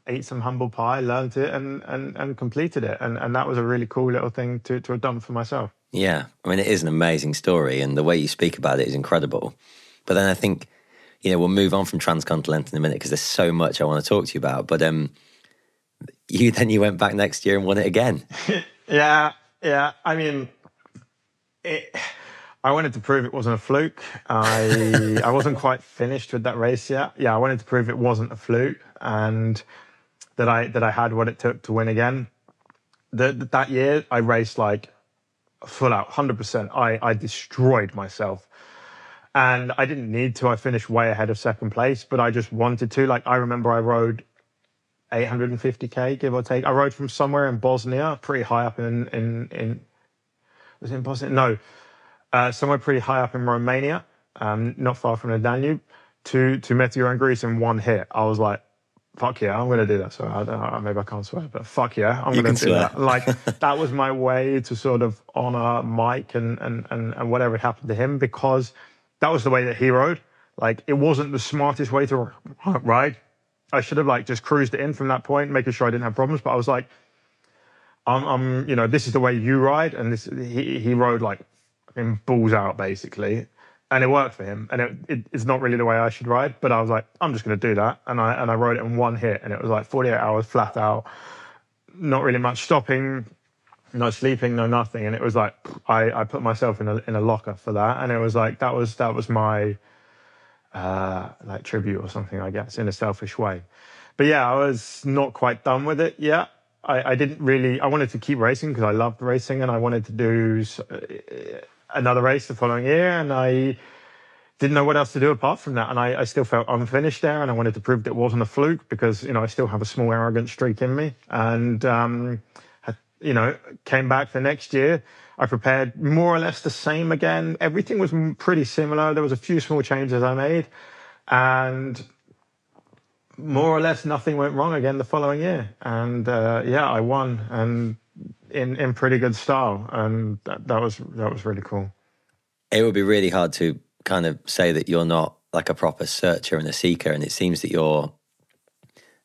ate some humble pie, learned it, and and, and completed it. And, and that was a really cool little thing to, to have done for myself. Yeah. I mean, it is an amazing story, and the way you speak about it is incredible. But then I think, you know, we'll move on from Transcontinental in a minute, because there's so much I want to talk to you about. But, um, You then you went back next year and won it again. yeah, yeah. I mean, it, I wanted to prove it wasn't a fluke. I I wasn't quite finished with that race yet. Yeah, I wanted to prove it wasn't a fluke, and that I that I had what it took to win again. That that year I raced like full out, one hundred percent. I I destroyed myself. And I didn't need to. I finished way ahead of second place, but I just wanted to. Like, I remember I rode eight hundred fifty K, give or take. I rode from somewhere in Bosnia, pretty high up in, in, in was it in Bosnia? No, uh, somewhere pretty high up in Romania, um, not far from the Danube, to, to Meteor in Greece in one hit. I was like, fuck yeah, I'm going to do that. So I don't know, maybe I can't swear, but fuck yeah, I'm going to do that. Like, that was my way to sort of honor Mike and, and, and, and whatever happened to him, because that was the way that he rode. Like, it wasn't the smartest way to ride. I should have like just cruised it in from that point, making sure I didn't have problems. But I was like, I'm, I'm you know, this is the way you ride. And this, he, he rode like fucking balls out basically. And it worked for him. And it, it, it's not really the way I should ride, but I was like, I'm just going to do that. And I, and I rode it in one hit, and it was like forty-eight hours flat out, not really much stopping, no sleeping, no nothing. And it was like, I, I put myself in a, in a locker for that. And it was like, that was, that was my, Uh, like tribute or something, I guess, in a selfish way. But yeah, I was not quite done with it yet. I, I didn't really, I wanted to keep racing because I loved racing, and I wanted to do another race the following year, and I didn't know what else to do apart from that. And I, I still felt unfinished there, and I wanted to prove that it wasn't a fluke, because, you know, I still have a small arrogant streak in me. And, um, had, you know, came back the next year. I prepared more or less the same again. Everything was pretty similar. There was a few small changes I made, and more or less nothing went wrong again the following year. And uh, yeah, I won, and in, in pretty good style. And that, that was that was really cool. It would be really hard to kind of say that you're not like a proper searcher and a seeker, and it seems that you're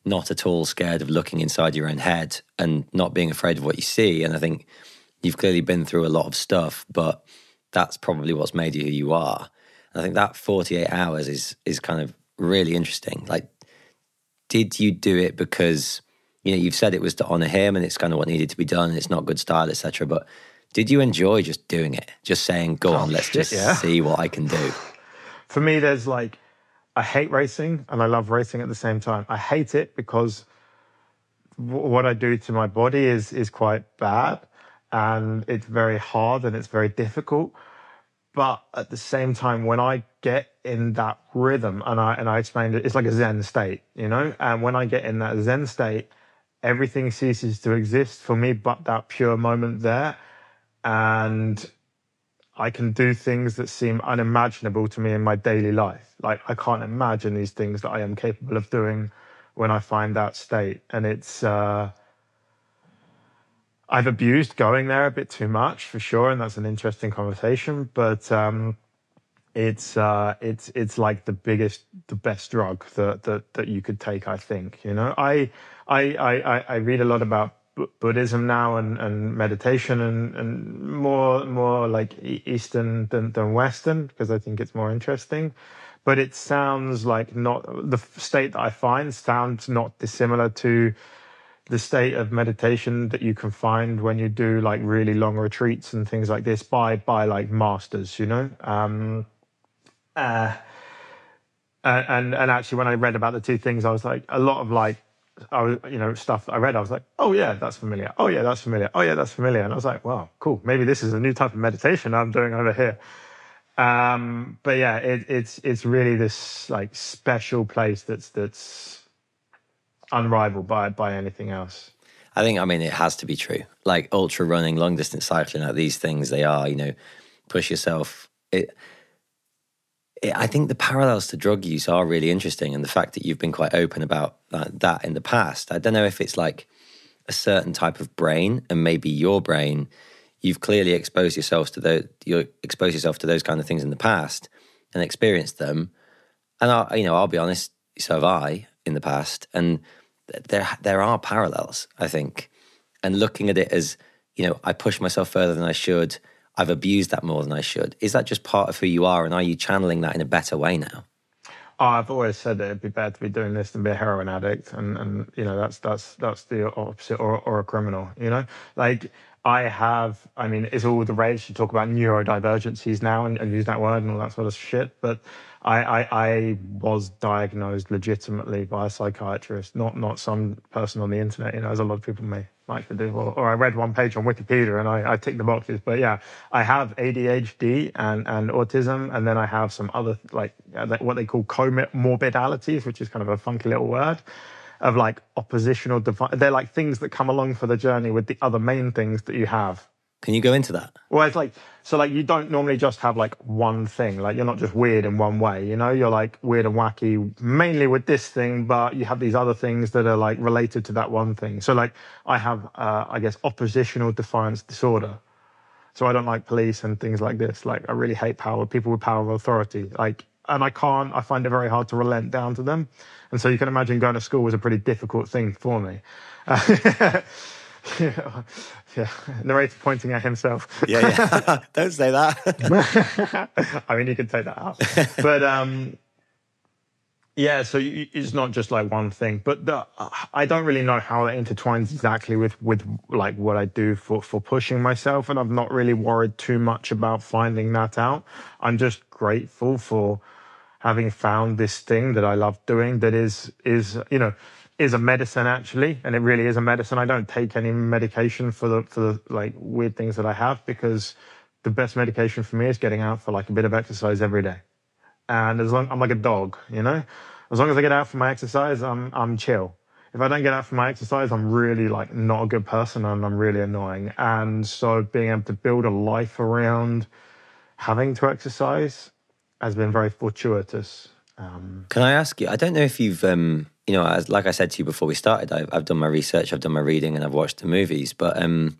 not at all scared of looking inside your own head and not being afraid of what you see. And I think you've clearly been through a lot of stuff, but that's probably what's made you who you are. And I think that forty-eight hours is is kind of really interesting. Like, did you do it because, you know, you've said it was to honor him and it's kind of what needed to be done and it's not good style, et cetera. But did you enjoy just doing it? Just saying, go oh, on, let's shit, just yeah. see what I can do. For me, there's like, I hate racing and I love racing at the same time. I hate it because what I do to my body is is quite bad. And it's very hard and it's very difficult. But at the same time, when I get in that rhythm, and I and I explained it, it's like a Zen state, you know? And when I get in that Zen state, everything ceases to exist for me but that pure moment there. And I can do things that seem unimaginable to me in my daily life. Like, I can't imagine these things that I am capable of doing when I find that state. And it's... uh I've abused going there a bit too much, for sure, and that's an interesting conversation. But um, it's uh, it's it's like the biggest, the best drug that that that you could take, I think. You know, I I I I read a lot about B- Buddhism now and, and meditation and, and more more like Eastern than, than Western, because I think it's more interesting. But it sounds like not the state that I find sounds not dissimilar to the state of meditation that you can find when you do like really long retreats and things like this by by like masters, you know. Um, uh, and and actually, when I read about the two things, I was like a lot of like I was, you know, stuff that I read. I was like, oh yeah, that's familiar. Oh yeah, that's familiar. Oh yeah, that's familiar. And I was like, wow, cool. Maybe this is a new type of meditation I'm doing over here. Um, but yeah, it, it's it's really this like special place that's that's unrivaled by by anything else. I think, I mean, it has to be true. Like ultra running, long distance cycling, like these things, they are, you know, push yourself. It, it I think the parallels to drug use are really interesting, and the fact that you've been quite open about that, that in the past. I don't know if it's like a certain type of brain, and maybe your brain. You've clearly exposed yourself to those. You exposed yourself to those kind of things in the past, and experienced them. And I, you know, I'll be honest. So have I in the past. And there, there are parallels, I think. And looking at it as, you know, I push myself further than I should. I've abused that more than I should. Is that just part of who you are? And are you channeling that in a better way now? Oh, I've always said that it'd be better to be doing this than be a heroin addict, and and you know that's that's that's the opposite, or or a criminal. You know, like. I have, I mean, it's all the rage to talk about neurodivergencies now and, and use that word and all that sort of shit. But I, I, I was diagnosed legitimately by a psychiatrist, not not some person on the internet, you know, as a lot of people may like to do. Or, or I read one page on Wikipedia and I, I ticked the boxes. But yeah, I have A D H D and, and autism. And then I have some other, like, what they call comorbidalities, which is kind of a funky little word. Of like oppositional, devi- they're like things that come along for the journey with the other main things that you have. Can you go into that? Well, it's like, so like you don't normally just have like one thing, like you're not just weird in one way, you know, you're like weird and wacky mainly with this thing, but you have these other things that are like related to that one thing. So like I have, uh, I guess, oppositional defiance disorder. So I don't like police and things like this. Like I really hate power, people with power and authority, like. And I can't, I find it very hard to relent down to them. And so you can imagine going to school was a pretty difficult thing for me. Uh, yeah, yeah. Narrator pointing at himself. yeah, yeah. Don't say that. I mean, you can take that out. But um, yeah, so you, it's not just like one thing. But the, I don't really know how that intertwines exactly with, with like what I do for, for pushing myself. And I'm not really worried too much about finding that out. I'm just grateful for having found this thing that I love doing that is, is you know, is a medicine actually, and it really is a medicine. I don't take any medication for the for the like weird things that I have, because the best medication for me is getting out for like a bit of exercise every day. And as long I'm like a dog, you know, as long as I get out for my exercise, I'm I'm chill. If I don't get out for my exercise, I'm really like not a good person and I'm really annoying. And so being able to build a life around having to exercise has been very fortuitous. Um, Can I ask you, I don't know if you've, um, you know, as, like I said to you before we started, I've, I've done my research, I've done my reading and I've watched the movies, but um,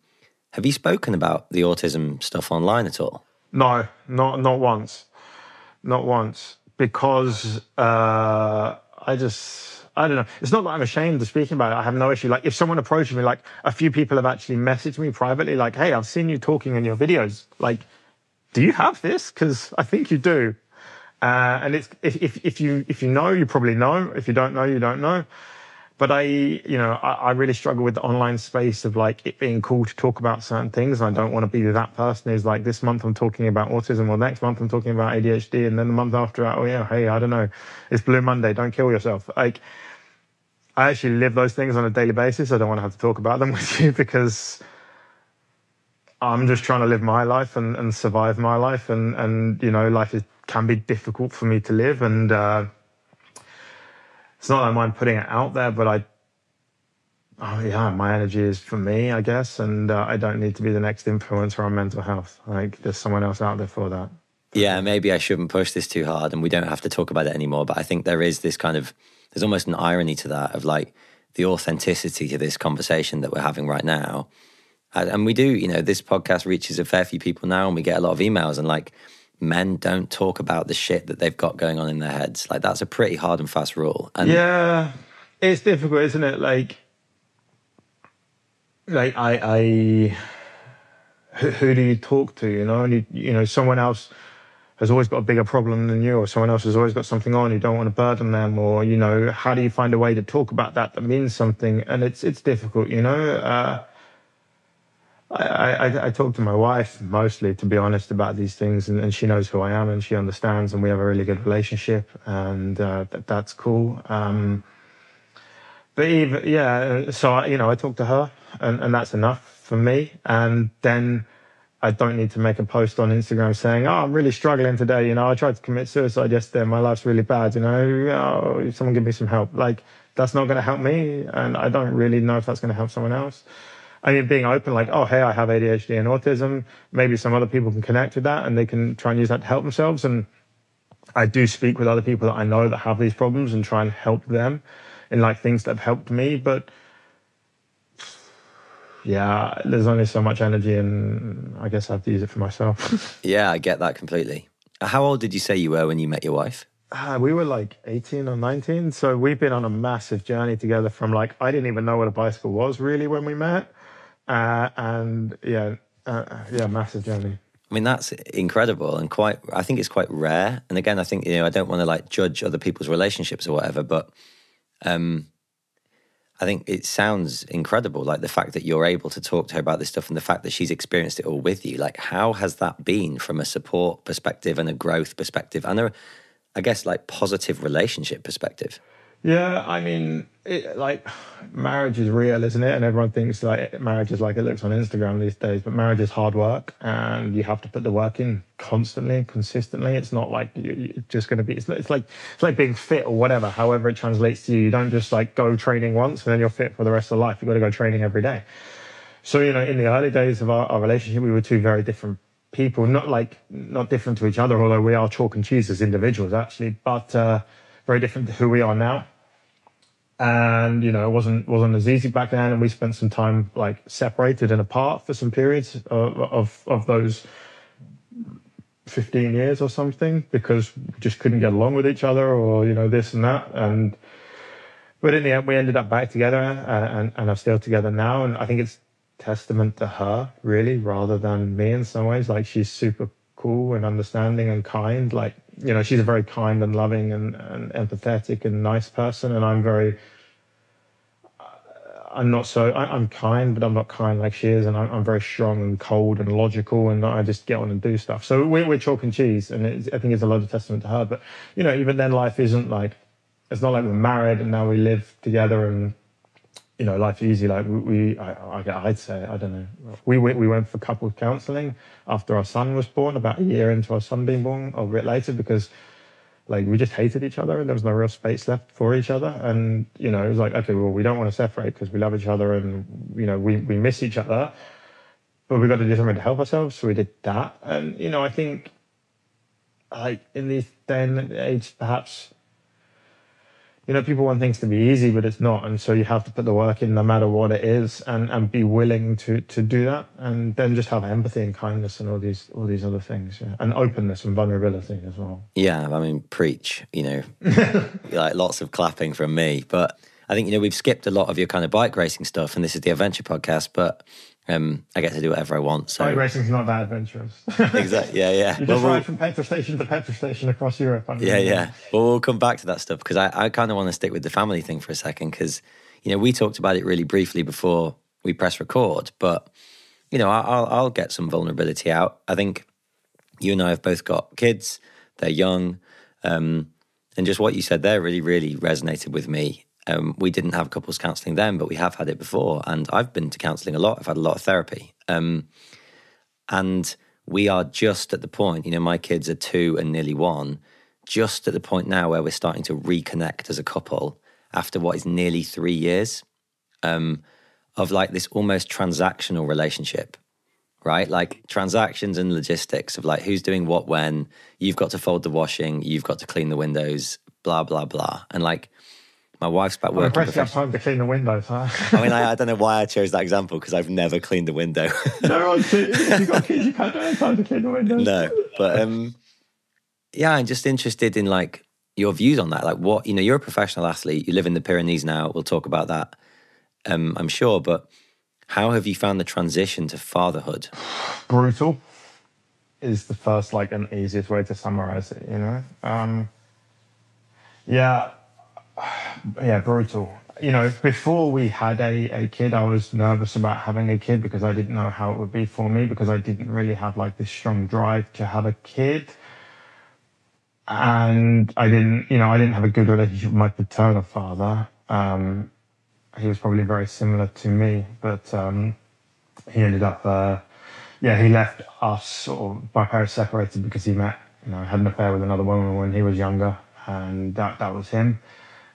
have you spoken about the autism stuff online at all? No, not not once. Not once. Because uh, I just, I don't know. It's not that I'm ashamed of speaking about it. I have no issue. Like if someone approaches me, like a few people have actually messaged me privately, like, hey, I've seen you talking in your videos. Like, do you have this? Because I think you do. Uh, and it's if, if if you if you know, you probably know. If you don't know, you don't know. But I, you know, I, I really struggle with the online space of like it being cool to talk about certain things. And I don't want to be that person who's like, this month I'm talking about autism, or next month I'm talking about A D H D, and then the month after that, oh yeah, hey, I don't know, it's Blue Monday, don't kill yourself. Like, I actually live those things on a daily basis. I don't want to have to talk about them with you because I'm just trying to live my life and, and survive my life. And, and you know, life is, can be difficult for me to live. And uh, it's not that I mind putting it out there, but I, oh yeah, my energy is for me, I guess. And uh, I don't need to be the next influencer on mental health. Like there's someone else out there for that. Yeah, maybe I shouldn't push this too hard and we don't have to talk about it anymore. But I think there is this kind of, there's almost an irony to that of like the authenticity to this conversation that we're having right now. And we do, you know, this podcast reaches a fair few people now and we get a lot of emails and like men don't talk about the shit that they've got going on in their heads. Like that's a pretty hard and fast rule. And yeah, it's difficult, isn't it? Like like I, I who, who do you talk to? You know, you, you know, someone else has always got a bigger problem than you, or someone else has always got something on. You don't want to burden them, or, you know, how do you find a way to talk about that that means something? And it's it's difficult, you know. Uh, I, I, I talk to my wife mostly, to be honest, about these things, and, and she knows who I am and she understands, and we have a really good relationship, and uh, that, that's cool. Um, but even, yeah, so, I, you know, I talk to her, and, and that's enough for me. And then I don't need to make a post on Instagram saying, oh, I'm really struggling today, you know, I tried to commit suicide yesterday, my life's really bad, you know, oh, someone give me some help. Like, that's not going to help me, and I don't really know if that's going to help someone else. I mean, being open, like, oh, hey, I have A D H D and autism. Maybe some other people can connect with that and they can try and use that to help themselves. And I do speak with other people that I know that have these problems and try and help them in, like, things that have helped me. But yeah, there's only so much energy, and I guess I have to use it for myself. Yeah, I get that completely. How old did you say you were when you met your wife? Uh, we were like eighteen or nineteen. So we've been on a massive journey together from, like, I didn't even know what a bicycle was really when we met. Uh, and yeah, uh, yeah, massive journey. I mean, that's incredible, and quite, I think it's quite rare. And again, I think, you know, I don't want to, like, judge other people's relationships or whatever, but um, I think it sounds incredible. Like, the fact that you're able to talk to her about this stuff, and the fact that she's experienced it all with you. Like, how has that been from a support perspective and a growth perspective and a, I guess, like, positive relationship perspective? Yeah, I mean, it, like, marriage is real, isn't it? And everyone thinks, like, marriage is like it looks on Instagram these days, but marriage is hard work, and you have to put the work in constantly, consistently. It's not like you're just going to be, it's like, it's like being fit or whatever, however it translates to you. You don't just, like, go training once and then you're fit for the rest of life. You've got to go training every day. So, you know, in the early days of our, our relationship, we were two very different people, not like, not different to each other, although we are chalk and cheese as individuals, actually, but, uh, very different to who we are now. And, you know, it wasn't wasn't as easy back then, and we spent some time, like, separated and apart for some periods of of, of those fifteen years or something, because we just couldn't get along with each other, or, you know, this and that. And but in the end, we ended up back together, and, and, and are still together now. And I think it's testament to her, really, rather than me in some ways. Like, she's super cool and understanding and kind. Like, you know, she's a very kind and loving and, and empathetic and nice person, and I'm very, I'm not so, I, I'm kind, but I'm not kind like she is, and I'm, I'm very strong and cold and logical, and I just get on and do stuff. So we're, we're chalk and cheese, and it's, I think it's a lot of testament to her. But, you know, even then, life isn't like, it's not like we're married and now we live together and, you know, life's easy. Like, we, we I, I, I'd say, I don't know. We went, we went for couples counselling after our son was born, about a year into our son being born, or a bit later, because, like, we just hated each other and there was no real space left for each other. And, you know, it was like, okay, well, we don't want to separate because we love each other and, you know, we, we miss each other, but we've got to do something to help ourselves. So we did that. And, you know, I think, like, in this day and age, perhaps, you know, people want things to be easy, but it's not. And so you have to put the work in no matter what it is, and, and be willing to, to do that. And then just have empathy and kindness and all these all these other things. Yeah. And openness and vulnerability as well. Yeah, I mean, preach, you know, like, lots of clapping from me. But I think, you know, we've skipped a lot of your kind of bike racing stuff, and this is the Adventure Podcast, but um, I get to do whatever I want. So bike racing's not that adventurous. Exactly, yeah, yeah. You just well, ride we'll... from petrol station to petrol station across Europe. I mean, yeah, yeah. Well, we'll come back to that stuff, because I, I kind of want to stick with the family thing for a second, because, you know, we talked about it really briefly before we press record, but, you know, I'll, I'll get some vulnerability out. I think you and I have both got kids. They're young. Um, and just what you said there really, really resonated with me. Um, we didn't have couples counselling then, but we have had it before. And I've been to counselling a lot. I've had a lot of therapy. Um, and we are just at the point, you know, my kids are two and nearly one, just at the point now where we're starting to reconnect as a couple after what is nearly three years um, of, like, this almost transactional relationship, right? Like, transactions and logistics of, like, who's doing what when, you've got to fold the washing, you've got to clean the windows, blah, blah, blah. And, like, my wife's back working. I'm impressed time to clean the windows, huh? I mean, I, I don't know why I chose that example, because I've never cleaned the window. No, you've got kids, you can't have time to clean the windows. No, but um, yeah, I'm just interested in, like, your views on that. Like, what, you know, you're a professional athlete. You live in the Pyrenees now. We'll talk about that, um, I'm sure. But How have you found the transition to fatherhood? Brutal is the first, like, and easiest way to summarize it, you know? Um, yeah, yeah, brutal. You know, before we had a, a kid, I was nervous about having a kid because I didn't know how it would be for me, because I didn't really have, like, this strong drive to have a kid. And I didn't, you know, I didn't have a good relationship with my paternal father. Um, he was probably very similar to me, but um, he ended up, uh, yeah, he left us, or my parents separated because he met, you know, had an affair with another woman when he was younger, and that, that was him.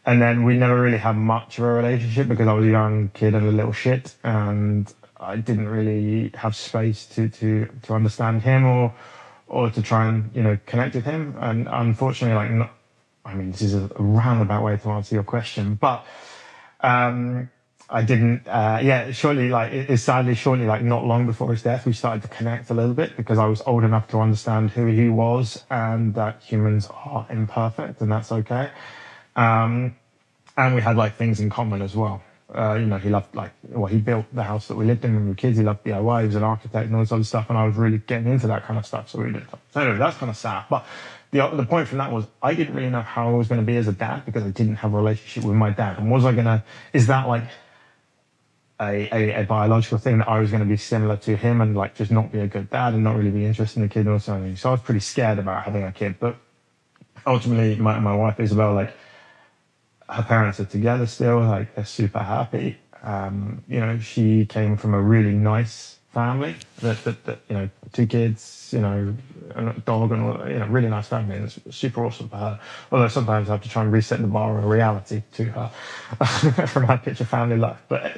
And then we never really had much of a relationship because I was a young kid and a little shit, and I didn't really have space to, to, to understand him or or to try and, you know, connect with him. And unfortunately, like, not, I mean, this is a roundabout way to answer your question, but um, I didn't, uh, yeah, shortly, like, it, it's sadly, shortly, like, not long before his death, we started to connect a little bit because I was old enough to understand who he was and that humans are imperfect, and that's okay. Um, and we had, like, things in common as well. Uh, you know, he loved, like, well, he built the house that we lived in when we were kids. He loved D I Y, he was an architect and all this other stuff, and I was really getting into that kind of stuff, so we did. So anyway, that's kind of sad. But the the point from that was I didn't really know how I was going to be as a dad because I didn't have a relationship with my dad. And was I going to, is that, like, a, a, a biological thing that I was going to be similar to him and, like, just not be a good dad and not really be interested in the kid or something? So I was pretty scared about having a kid. But ultimately, my, my wife, Isabel, like, her parents are together still, like, they're super happy. Um, you know, she came from a really nice family, that, that, that you know, two kids, you know, a dog, and all, you know, really nice family, and it's super awesome for her. Although sometimes I have to try and reset the bar of reality to her from my picture family life. But,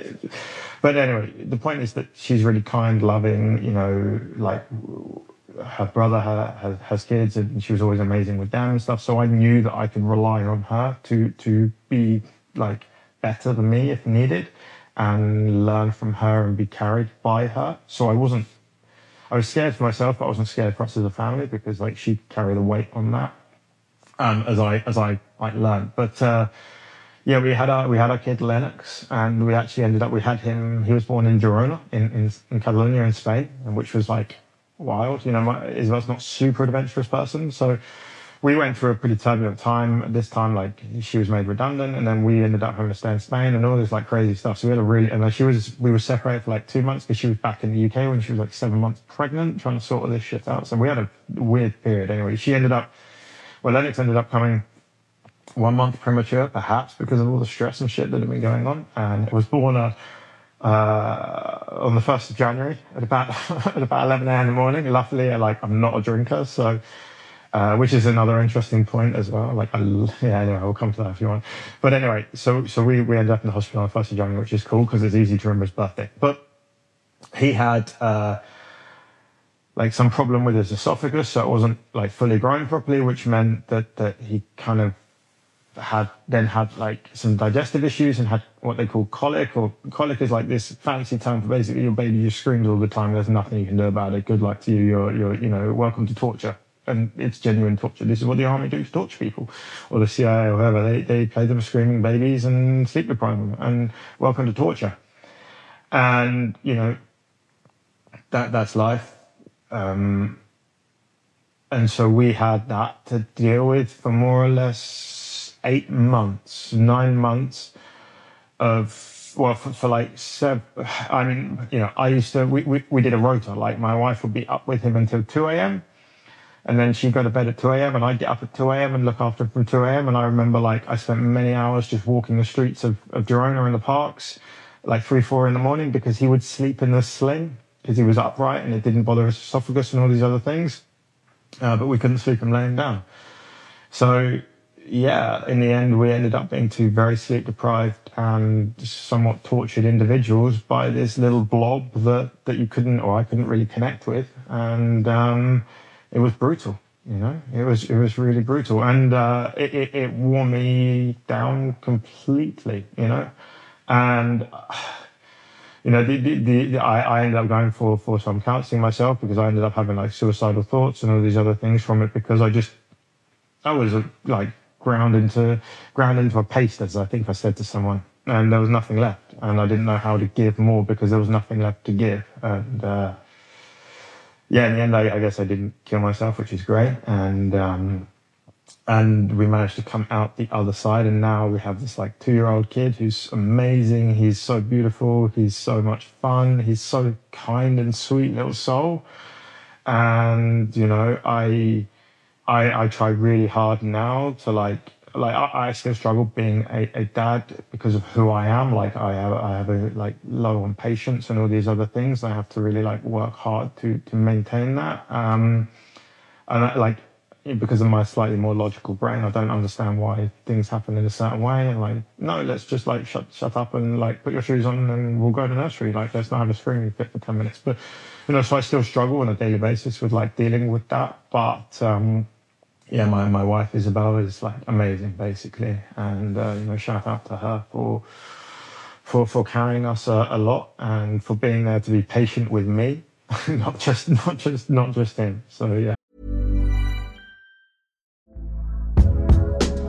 but anyway, the point is that she's really kind, loving, you know, like, her brother her, has kids, and she was always amazing with them and stuff. So I knew that I could rely on her to to be, like, better than me if needed, and learn from her and be carried by her. So I wasn't, I was scared for myself, but I wasn't scared for us as a family because, like, she'd carry the weight on that um, as I as I like learned. But uh, yeah, we had our we had our kid Lennox, and we actually ended up we had him. He was born in Girona in in, in Catalonia in Spain, which was, like, wild. You know, my, Isabel's not super adventurous person, so we went through a pretty turbulent time. At this time, like, she was made redundant, and then we ended up having to stay in Spain and all this, like, crazy stuff. So we had a really, and like, she was, we were separated for like two months because she was back in the U K when she was like seven months pregnant, trying to sort all this shit out. So we had a weird period. Anyway, she ended up, well, Lennox ended up coming one month premature, perhaps because of all the stress and shit that had been going on, and it was born a. Uh, on the first of January at about at about eleven a m in the morning. Luckily, I, like, I'm not a drinker, so uh, which is another interesting point as well. Like, I, yeah, anyway, we'll come to that if you want. But anyway, so so we we ended up in the hospital on the first of January, which is cool because it's easy to remember his birthday. But he had uh, like some problem with his esophagus, so it wasn't, like, fully grown properly, which meant that that he kind of had then had like some digestive issues and had what they call colic, or colic is like this fancy term for basically your baby just screams all the time, there's nothing you can do about it, good luck to you, you're, you're you know, welcome to torture. And it's genuine torture. This is what the army do to torture people, or the C I A or whoever. They, they play them screaming babies and sleep deprive them and welcome to torture. And, you know, that that's life. Um, and so we had that to deal with for more or less eight months, nine months of, well, for, for like, seven, I mean, you know, I used to, we, we, we did a rota, like my wife would be up with him until two a m and then she'd go to bed at two a m and I'd get up at two a m and look after him from two a m And I remember, like, I spent many hours just walking the streets of, of Girona in the parks, like three, four in the morning, because he would sleep in the sling because he was upright and it didn't bother his esophagus and all these other things. Uh, but we couldn't sleep him laying down. So, yeah, in the end, we ended up being two very sleep-deprived and somewhat tortured individuals by this little blob that, that you couldn't, or I couldn't really connect with. And um, it was brutal, you know? It was it was really brutal. And uh, it, it, it wore me down completely, you know? And, uh, you know, the, the, the, the, I, I ended up going for, for some counselling myself because I ended up having, like, suicidal thoughts and all these other things from it because I just, I was, like, ground into ground into a paste, as I think I said to someone and there was nothing left. And I didn't know how to give more because there was nothing left to give. And uh, yeah, in the end, I, I guess I didn't kill myself, which is great. And um, and we managed to come out the other side. And now we have this like two-year-old kid who's amazing. He's so beautiful. He's so much fun. He's so kind and sweet little soul. And, you know, I... I, I try really hard now to like, like I, I still struggle being a, a dad because of who I am. Like I have, I have a like low on patience and all these other things. I have to really like work hard to, to maintain that. Um, and I, like, because of my slightly more logical brain, I don't understand why things happen in a certain way. And like, no, let's just like shut, shut up and like put your shoes on and we'll go to nursery. Like let's not have a screaming fit for ten minutes. But, you know, so I still struggle on a daily basis with like dealing with that. But, um, yeah, my, my wife Isabel is like amazing, basically, and uh, you know, shout out to her for for for carrying us a, a lot and for being there to be patient with me, not just not just not just him. So yeah.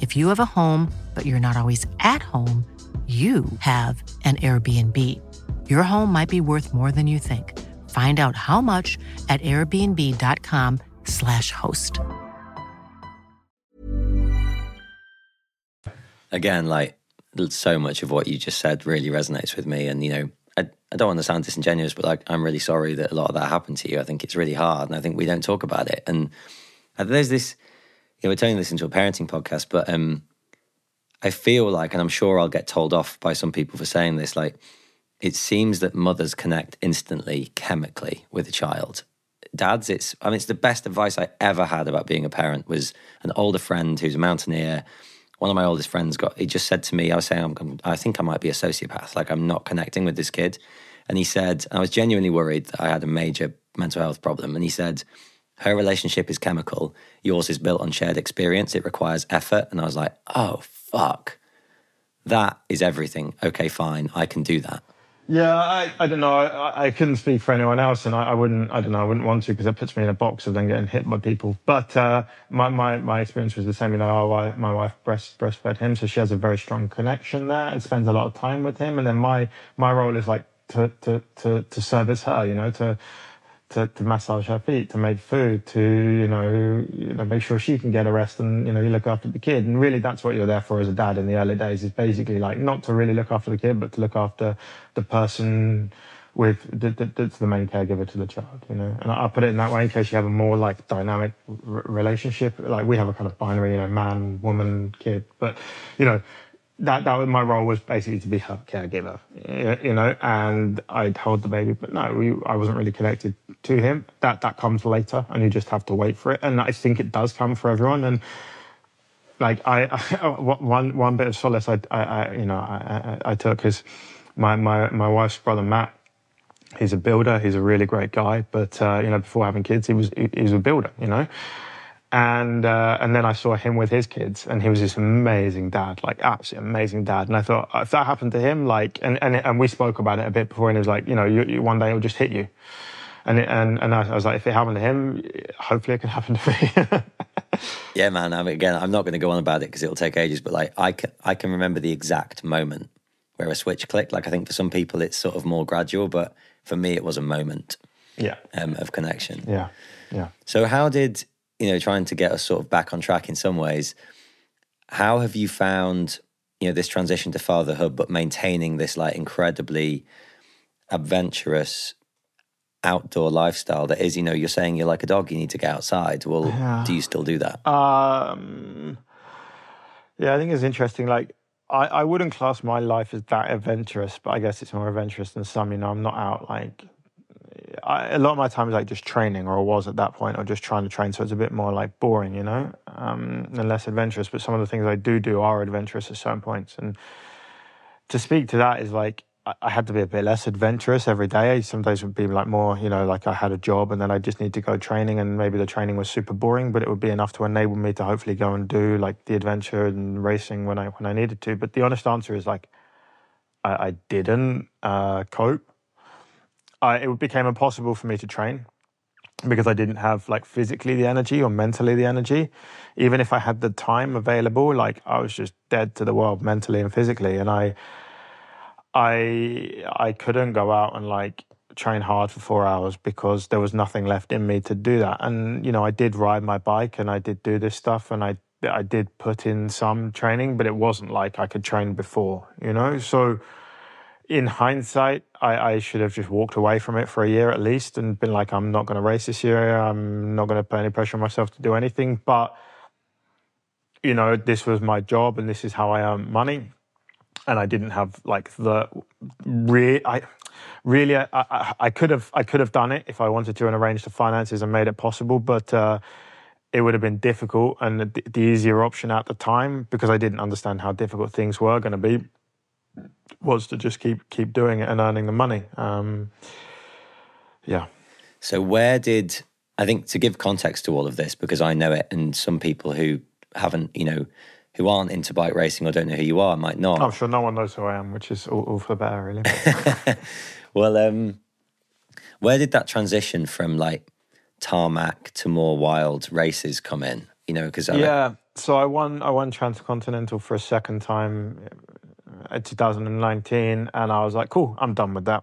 If you have a home, but you're not always at home, you have an Airbnb. Your home might be worth more than you think. Find out how much at airbnb.com slash host. Again, like, so much of what you just said really resonates with me. And, you know, I, I don't want to sound disingenuous, but, like, I'm really sorry that a lot of that happened to you. I think it's really hard, and I think we don't talk about it. And there's this, you know, we're turning this into a parenting podcast, but... um. I feel like, and I'm sure I'll get told off by some people for saying this, like, it seems that mothers connect instantly, chemically, with a child. Dads, it's, I mean, it's the best advice I ever had about being a parent was an older friend who's a mountaineer. One of my oldest friends got, he just said to me, I was saying, I'm, I think I might be a sociopath. Like, I'm not connecting with this kid. And he said, I was genuinely worried that I had a major mental health problem. And he said, her relationship is chemical. Yours is built on shared experience. It requires effort. And I was like, oh, fuck, that is everything. Okay, fine, I can do that. Yeah, I, I don't know. I, I couldn't speak for anyone else, and I, I wouldn't. I don't know. I wouldn't want to because it puts me in a box of then getting hit by people. But uh, my, my my experience was the same. You know, I, my wife breast breastfed him, so she has a very strong connection there and spends a lot of time with him. And then my my role is like to to to, to service her. You know, to. To, to massage her feet, to make food, to, you know, you know, make sure she can get a rest and, you know, you look after the kid. And really that's what you're there for as a dad in the early days is basically like not to really look after the kid, but to look after the person with, that's the main caregiver to the child, you know. And I, I put it in that way in case you have a more like dynamic r- relationship. Like we have a kind of binary, you know, man, woman, kid, but, you know, That that was my role was basically to be her caregiver, you know, and I'd hold the baby, but no, we, I wasn't really connected to him. That that comes later, and you just have to wait for it. And I think it does come for everyone. And like I, I one one bit of solace I, I, I you know I, I, I took is my, my my wife's brother Matt. He's a builder. He's a really great guy, but uh, you know, before having kids, he was he, he was a builder, you know. And uh, and then I saw him with his kids, and he was this amazing dad, like absolutely amazing dad. And I thought, if that happened to him, like, and and, and we spoke about it a bit before, and he was like, you know, you, you, one day it'll just hit you. And it, and and I was like, if it happened to him, hopefully it can happen to me. Yeah, man. I mean, again, I'm not going to go on about it because it'll take ages. But like, I can I can remember the exact moment where a switch clicked. Like, I think for some people it's sort of more gradual, but for me it was a moment. Yeah. Um, of connection. Yeah. Yeah. So how did you know, trying to get us sort of back on track in some ways, how have you found, you know, this transition to fatherhood, but maintaining this like incredibly adventurous outdoor lifestyle that is, you know, you're saying you're like a dog, you need to get outside. Well, yeah. Do you still do that? Um, yeah, I think it's interesting. Like, I, I wouldn't class my life as that adventurous, but I guess it's more adventurous than some, you know, I'm not out like... I, a lot of my time is like just training, or I was at that point, or just trying to train. So it's a bit more like boring, you know, um, and less adventurous. But some of the things I do do are adventurous at certain points. And to speak to that is like, I had to be a bit less adventurous every day. Some days would be like more, you know, like I had a job and then I just need to go training, and maybe the training was super boring, but it would be enough to enable me to hopefully go and do like the adventure and racing when I when I needed to. But the honest answer is like I, I didn't uh, cope. I, it became impossible for me to train because I didn't have like physically the energy or mentally the energy. Even if I had the time available, like I was just dead to the world mentally and physically, and I. I I couldn't go out and like train hard for four hours because there was nothing left in me to do that. And you know, I did ride my bike and I did do this stuff and I I did put in some training, but it wasn't like I could train before, you know. So in hindsight, I, I should have just walked away from it for a year at least and been like, I'm not going to race this year. I'm not going to put any pressure on myself to do anything. But you know, this was my job and this is how I earn money. And I didn't have like the re- I really I, I, I could have I could have done it if I wanted to and arranged the finances and made it possible, but uh, it would have been difficult, and the, the easier option at the time, because I didn't understand how difficult things were going to be, was to just keep keep doing it and earning the money. Um, yeah. So where did I think to give context to all of this, because I know it, and some people who haven't, you know, who aren't into bike racing or don't know who you are might not. I'm sure no one knows who I am, which is all, all for the better, really. Well, um, where did that transition from like tarmac to more wild races come in? You know, because yeah, like... so I won I won Transcontinental for a second time in two thousand nineteen, and I was like, cool, I'm done with that.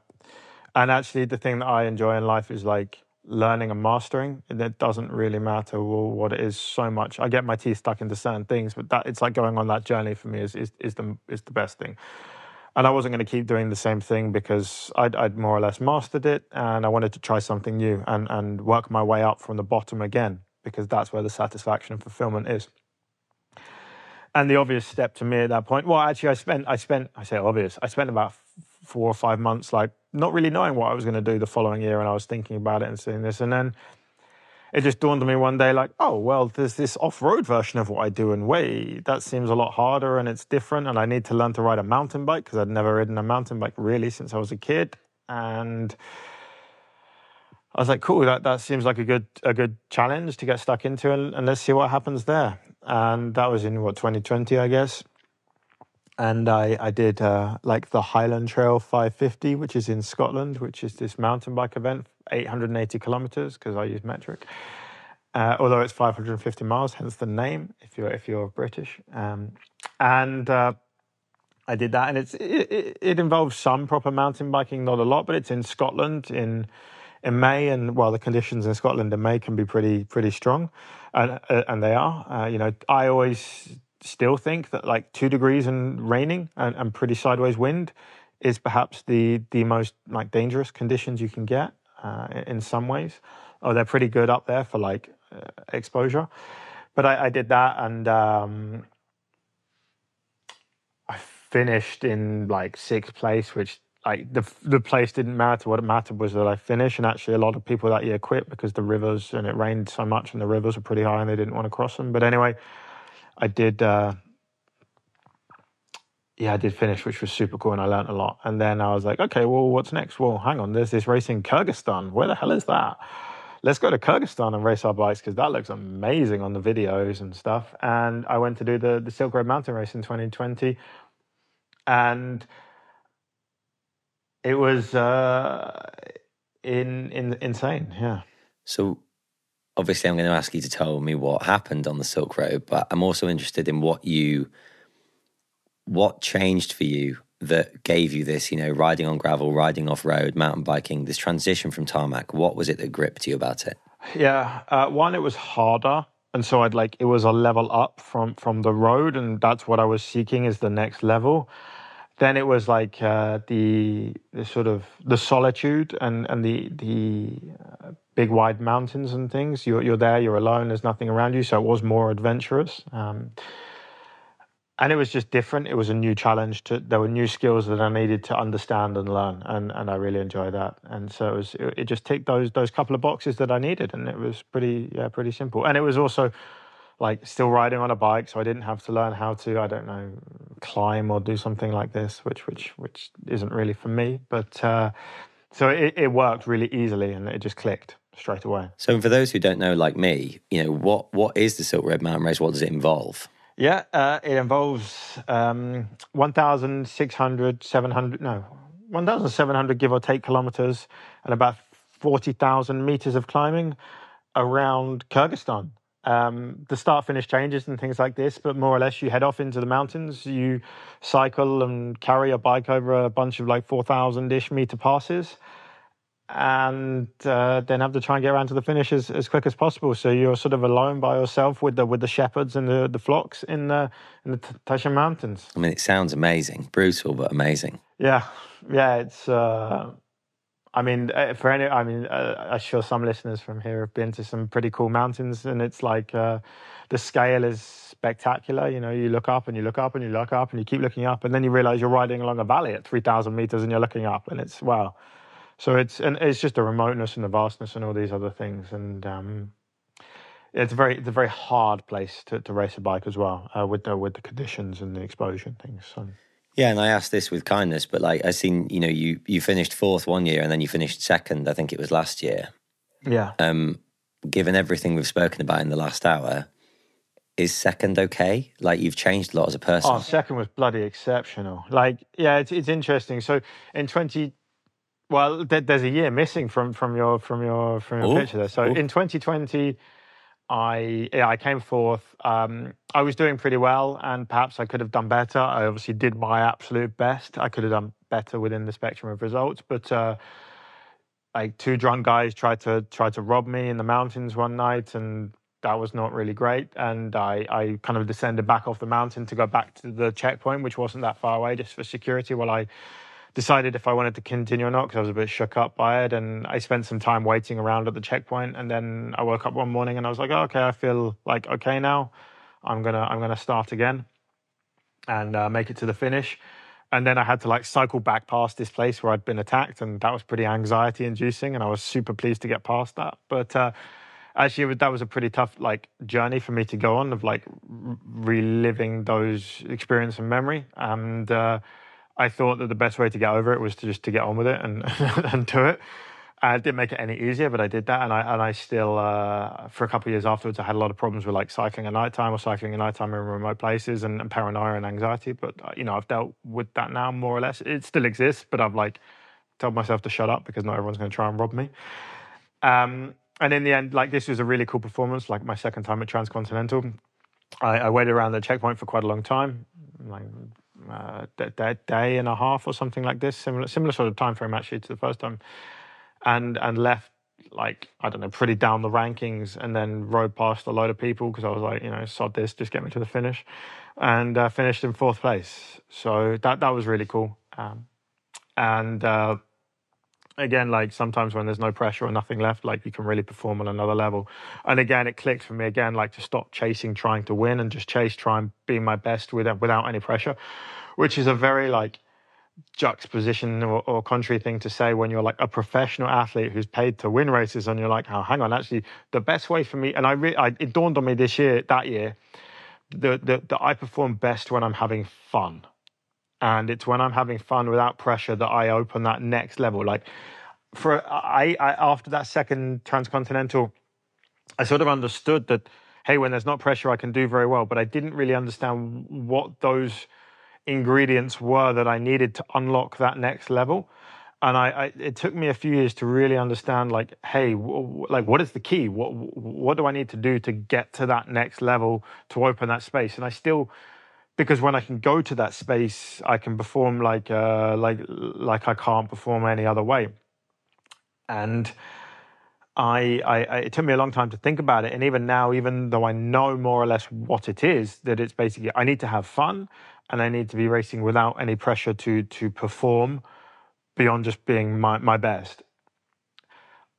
And actually, the thing that I enjoy in life is like learning and mastering. It doesn't really matter what it is so much. I get my teeth stuck into certain things, but that it's like going on that journey for me is is, is the is the best thing. And I wasn't going to keep doing the same thing because I'd, I'd more or less mastered it, and I wanted to try something new and and work my way up from the bottom again, because that's where the satisfaction and fulfillment is. And the obvious step to me at that point, well, actually, I spent I spent I say obvious I spent about four or five months like not really knowing what I was going to do the following year, and I was thinking about it and seeing this, and then it just dawned on me one day like, oh well, there's this off-road version of what I do, and wait, that seems a lot harder and it's different, and I need to learn to ride a mountain bike, because I'd never ridden a mountain bike really since I was a kid. And I was like, cool, that, that seems like a good a good challenge to get stuck into, and, and let's see what happens there. And that was in what, twenty twenty, I guess. And I, I did uh, like the Highland Trail five fifty, which is in Scotland, which is this mountain bike event, eight hundred eighty kilometers, because I use metric. Uh, although it's five hundred fifty miles, hence the name, if you're if you're British. Um, and uh, I did that, and it's it, it, it involves some proper mountain biking, not a lot, but it's in Scotland in in May, and well, the conditions in Scotland in May can be pretty pretty strong, and and they are. Uh, you know, I always. still think that like two degrees and raining and, and pretty sideways wind is perhaps the the most like dangerous conditions you can get uh, in some ways. Oh, they're pretty good up there for like uh, exposure. But I, I did that, and um, I finished in like sixth place, which like the the place didn't matter. What it mattered was that I finished, and actually a lot of people that year quit because the rivers, and it rained so much and the rivers were pretty high and they didn't want to cross them. But anyway, I did, uh, yeah, I did finish, which was super cool, and I learned a lot. And then I was like, okay, well, what's next? Well, hang on, there's this race in Kyrgyzstan. Where the hell is that? Let's go to Kyrgyzstan and race our bikes, because that looks amazing on the videos and stuff. And I went to do the, the Silk Road Mountain Race in twenty twenty. And it was uh, in, in insane, yeah. So... obviously, I'm going to ask you to tell me what happened on the Silk Road, but I'm also interested in what you, what changed for you that gave you this, you know, riding on gravel, riding off-road, mountain biking, this transition from tarmac. What was it that gripped you about it? Yeah, uh, one, it was harder. And so I'd like, it was a level up from, from the road, and that's what I was seeking, is the next level. Then it was like uh, the, the sort of the solitude and, and the, the, uh, big wide mountains and things. You're, you're there, you're alone, there's nothing around you. So it was more adventurous. Um, and it was just different. It was a new challenge. To, there were new skills that I needed to understand and learn. And, and I really enjoy that. And so it, was, it, it just ticked those those couple of boxes that I needed. And it was pretty, yeah, pretty simple. And it was also like still riding on a bike, so I didn't have to learn how to, I don't know, climb or do something like this, which which which isn't really for me. But uh, so it, it worked really easily, and it just clicked straight away. So for those who don't know, like me, you know, what what is the Silk Road Mountain Race? What does it involve? Yeah, uh, it involves um, one thousand six hundred, seven hundred, no, one thousand seven hundred give or take kilometers and about forty thousand meters of climbing around Kyrgyzstan. Um, the start-finish changes and things like this, but more or less you head off into the mountains, you cycle and carry a bike over a bunch of like four thousand-ish meter passes, and uh, then have to try and get around to the finish as, as quick as possible. So you're sort of alone by yourself with the with the shepherds and the, the flocks in the in the Tashan Mountains. I mean, it sounds amazing, brutal but amazing. Yeah, yeah, it's. Uh, I mean, for any, I mean, uh, I'm sure some listeners from here have been to some pretty cool mountains, and it's like uh, the scale is spectacular. You know, you look up and you look up and you look up and you keep looking up, and then you realize you're riding along a valley at three thousand meters and you're looking up, and it's wow. So it's and it's just the remoteness and the vastness and all these other things, and um, it's very it's a very hard place to, to race a bike as well uh, with the with the conditions and the exposure and things. So. Yeah, and I asked this with kindness, but like I seen, you know, you you finished fourth one year and then you finished second, I think it was last year. Yeah. Um, given everything we've spoken about in the last hour, is second okay? Like you've changed a lot as a person. Oh, second was bloody exceptional. Like, yeah, it's it's interesting. So in twenty, well, there, there's a year missing from from your from your from your Ooh. picture there. So Ooh. in twenty twenty. I yeah, I came forth. Um, I was doing pretty well, and perhaps I could have done better. I obviously did my absolute best. I could have done better within the spectrum of results, but uh, like two drunk guys tried to tried to rob me in the mountains one night, and that was not really great. And I, I kind of descended back off the mountain to go back to the checkpoint, which wasn't that far away, just for security. While I decided if I wanted to continue or not, because I was a bit shook up by it, and I spent some time waiting around at the checkpoint, and then I woke up one morning and I was like, oh, okay, I feel like okay now. I'm gonna I'm gonna start again and uh, make it to the finish. And then I had to like cycle back past this place where I'd been attacked, and that was pretty anxiety inducing, and I was super pleased to get past that. But uh, actually, it was, that was a pretty tough like journey for me to go on, of like reliving those experience and memory. And uh, I thought that the best way to get over it was to just to get on with it and and do it. I didn't make it any easier, but I did that, and I and I still uh, for a couple of years afterwards I had a lot of problems with like cycling at nighttime or cycling at nighttime in remote places and, and paranoia and anxiety. But you know, I've dealt with that now more or less. It still exists, but I've like told myself to shut up because not everyone's going to try and rob me. Um, and in the end, like this was a really cool performance. Like my second time at Transcontinental, I, I waited around the checkpoint for quite a long time. Like, Uh, day, day and a half or something like this, similar similar sort of time frame actually to the first time, and and left like I don't know pretty down the rankings, and then rode past a load of people because I was like, you know, sod this, just get me to the finish, and uh, finished in fourth place. So that that was really cool. Um, and uh, again, like sometimes when there's no pressure or nothing left, like you can really perform on another level. And again, it clicked for me again, like to stop chasing, trying to win, and just chase, try and be my best without without any pressure, which is a very like juxtaposition or, or contrary thing to say when you're like a professional athlete who's paid to win races, and you're like, oh, hang on, actually the best way for me, and I, re- I it dawned on me this year, that year, that the, the, I perform best when I'm having fun. And it's when I'm having fun without pressure that I open that next level. Like for I, I after that second Transcontinental, I sort of understood that, hey, when there's not pressure, I can do very well. But I didn't really understand what those ingredients were that I needed to unlock that next level. And I, I it took me a few years to really understand, like, hey, w- like what is the key? What what do I need to do to get to that next level to open that space? And I still. Because when I can go to that space, I can perform like uh, like like I can't perform any other way. And I, I, I, it took me a long time to think about it. And even now, even though I know more or less what it is, that it's basically I need to have fun, and I need to be racing without any pressure to to perform beyond just being my, my best.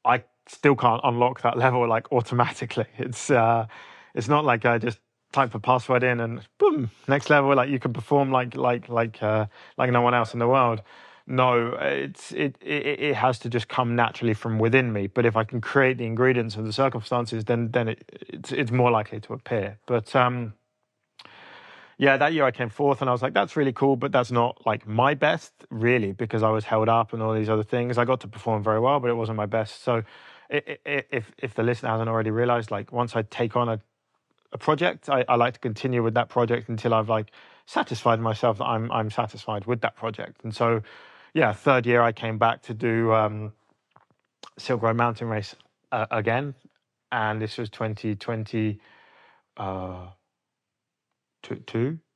I still can't unlock that level like automatically. It's uh, it's not like I just. Type a password in and boom, next level. Like you can perform like like like uh, like no one else in the world. no, it's it, it it has to just come naturally from within me. But if I can create the ingredients and the circumstances, then then it it's, it's more likely to appear. But um, yeah, that year I came fourth, and I was like, that's really cool, but that's not like my best, really, because I was held up and all these other things. I got to perform very well, but it wasn't my best. So it, it, if if the listener hasn't already realized, like once I take on a a project, I, I like to continue with that project until I've like satisfied myself that I'm I'm satisfied with that project. And so, yeah, third year I came back to do um, Silk Road Mountain Race uh, again, and this was twenty twenty-two. Uh,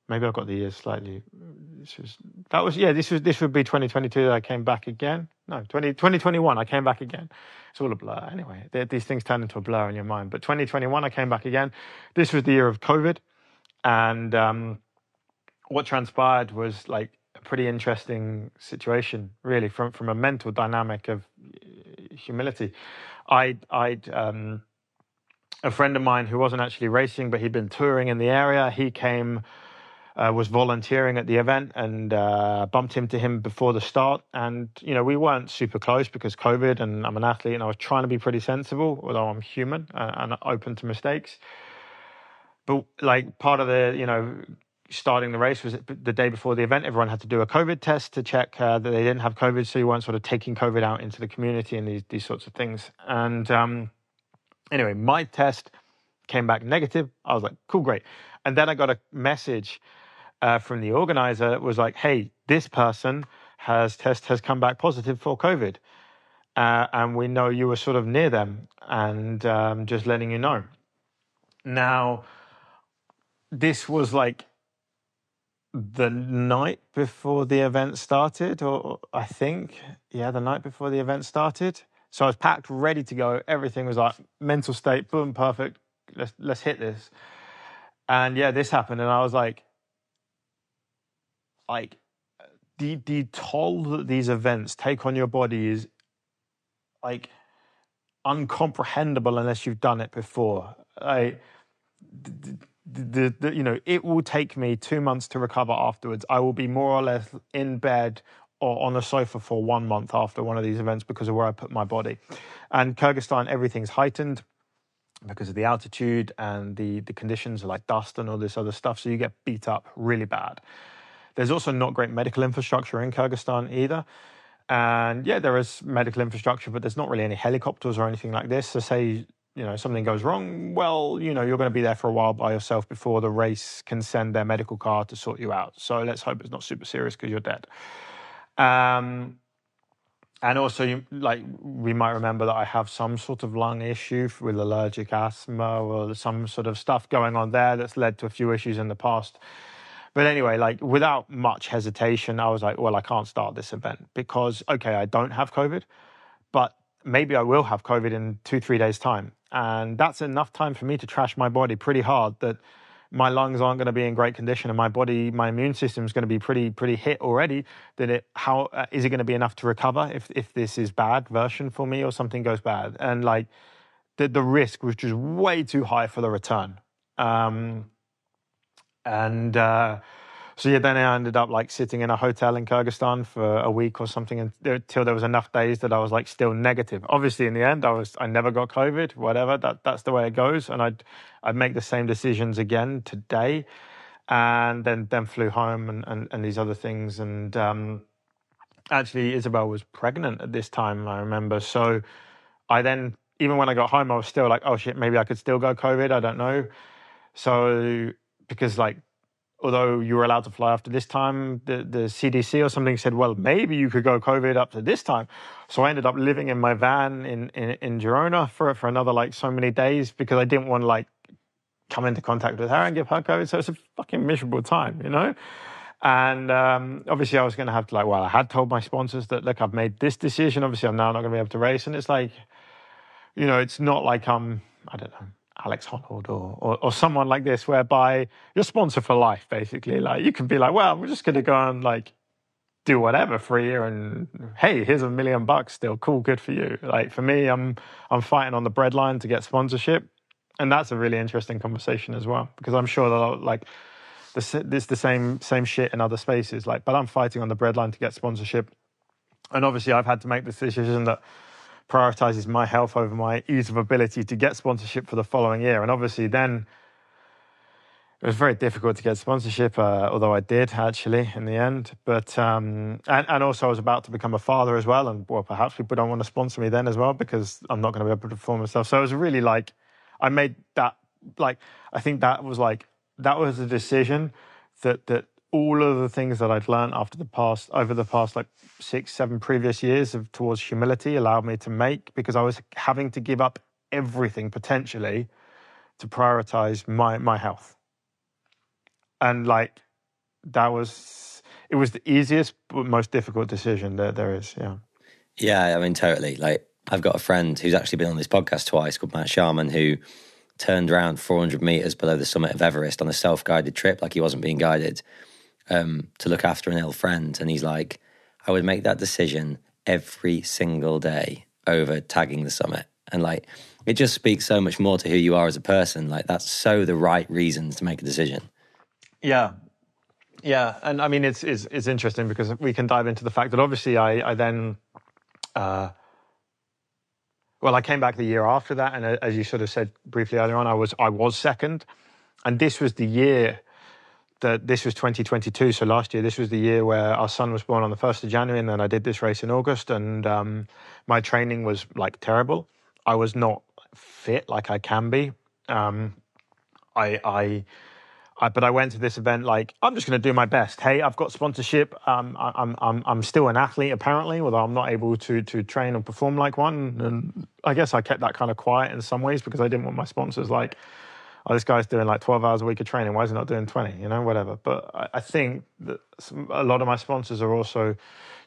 Maybe I've got the years slightly. This was that was yeah. This was this would be twenty twenty-two that I came back again. No, twenty twenty-one I came back again. It's all a blur anyway. These things turn into a blur in your mind. But twenty twenty-one I came back again. This was the year of COVID, and um, what transpired was like a pretty interesting situation, really, from from a mental dynamic of humility. I I'd, I'd um, a friend of mine who wasn't actually racing, but he'd been touring in the area. He came. Uh, was volunteering at the event, and uh, bumped into him before the start. And, you know, we weren't super close because COVID, and I'm an athlete and I was trying to be pretty sensible, although I'm human and, and open to mistakes. But like part of the, you know, starting the race was the day before the event, everyone had to do a COVID test to check uh, that they didn't have COVID. So you weren't sort of taking COVID out into the community and these, these sorts of things. And um, anyway, my test came back negative. I was like, cool, great. And then I got a message Uh, from the organizer that was like, hey, this person has test has come back positive for COVID. Uh, and we know you were sort of near them, and um, just letting you know. Now, this was like the night before the event started, or, or I think, yeah, the night before the event started. So I was packed, ready to go. Everything was like mental state, boom, perfect. Let's, let's hit this. And yeah, this happened. And I was like, Like, the the toll that these events take on your body is, like, uncomprehendable unless you've done it before. I, the, the, the, you know, it will take me two months to recover afterwards. I will be more or less in bed or on the sofa for one month after one of these events because of where I put my body. And Kyrgyzstan, everything's heightened because of the altitude and the, the conditions, like dust and all this other stuff. So you get beat up really bad. There's also not great medical infrastructure in Kyrgyzstan either. And yeah, there is medical infrastructure, but there's not really any helicopters or anything like this. So say, you know, something goes wrong, well, you know, you're going to be there for a while by yourself before the race can send their medical car to sort you out. So let's hope it's not super serious because you're dead. Um, and also, you, like, we might remember that I have some sort of lung issue with allergic asthma or some sort of stuff going on there that's led to a few issues in the past. But anyway, like without much hesitation, I was like, well, I can't start this event because, okay, I don't have COVID, but maybe I will have COVID in two, three days' time. And that's enough time for me to trash my body pretty hard that my lungs aren't going to be in great condition and my body, my immune system is going to be pretty, pretty hit already. That it, how uh, is it going to be enough to recover if, if this is bad version for me or something goes bad? And like the, the risk was just way too high for the return. Um, And uh, so, yeah, then I ended up like sitting in a hotel in Kyrgyzstan for a week or something until there was enough days that I was like still negative. Obviously, in the end, I was I never got COVID, whatever. That That's the way it goes. And I'd, I'd make the same decisions again today, and then, then flew home and, and, and these other things. And um, actually, Isabel was pregnant at this time, I remember. So I then, even when I got home, I was still like, oh, shit, maybe I could still go COVID. I don't know. So... Because, like, although you were allowed to fly after this time, the, the C D C or something said, well, maybe you could go COVID up to this time. So I ended up living in my van in, in, in Girona for, for another, like, so many days because I didn't want to, like, come into contact with her and give her COVID. So it's a fucking miserable time, you know? And um, obviously I was going to have to, like, well, I had told my sponsors that, look, I've made this decision. Obviously I'm now not going to be able to race. And it's like, you know, it's not like I'm, I don't know, Alex Honnold or, or or someone like this, whereby you're sponsored for life, basically. Like you can be like, well, we're just going to go and like do whatever for a year, and hey, here's a million bucks still. Cool, good for you. Like for me, I'm I'm fighting on the breadline to get sponsorship, and that's a really interesting conversation as well because I'm sure that like this, this the same same shit in other spaces. Like, but I'm fighting on the breadline to get sponsorship. And obviously I've had to make the decision that prioritises my health over my ease of ability to get sponsorship for the following year. And obviously then it was very difficult to get sponsorship, uh, although I did actually in the end. But um, and, and also I was about to become a father as well. And well, perhaps people don't want to sponsor me then as well because I'm not going to be able to perform myself. So it was really like, I made that, like, I think that was like, that was a decision that, that all of the things that I'd learned after the past, over the past like six, seven previous years of towards humility allowed me to make, because I was having to give up everything potentially to prioritize my, my health. And like, that was, it was the easiest but most difficult decision that there is. Yeah. Yeah. I mean, totally. Like, I've got a friend who's actually been on this podcast twice called Matt Sharman, who turned around four hundred meters below the summit of Everest on a self-guided trip, like he wasn't being guided, um, to look after an ill friend. And he's like, I would make that decision every single day over tagging the summit. And like, it just speaks so much more to who you are as a person. Like, that's so the right reason to make a decision. Yeah. Yeah. And I mean, it's, it's, it's interesting because we can dive into the fact that obviously I, I then... Uh, Well, I came back the year after that, and as you sort of said briefly earlier on, I was I was second, and this was the year that this was twenty twenty-two. So last year, this was the year where our son was born on the first of January, and then I did this race in August, and um, my training was like terrible. I was not fit like I can be. Um, I, I, I, but I went to this event like, I'm just going to do my best. Hey, I've got sponsorship. Um, I, I'm I'm I'm still an athlete apparently, although I'm not able to to train or perform like one. And I guess I kept that kind of quiet in some ways because I didn't want my sponsors like, oh, this guy's doing like twelve hours a week of training. Why is he not doing twenty? You know, whatever. But I, I think that some, a lot of my sponsors are also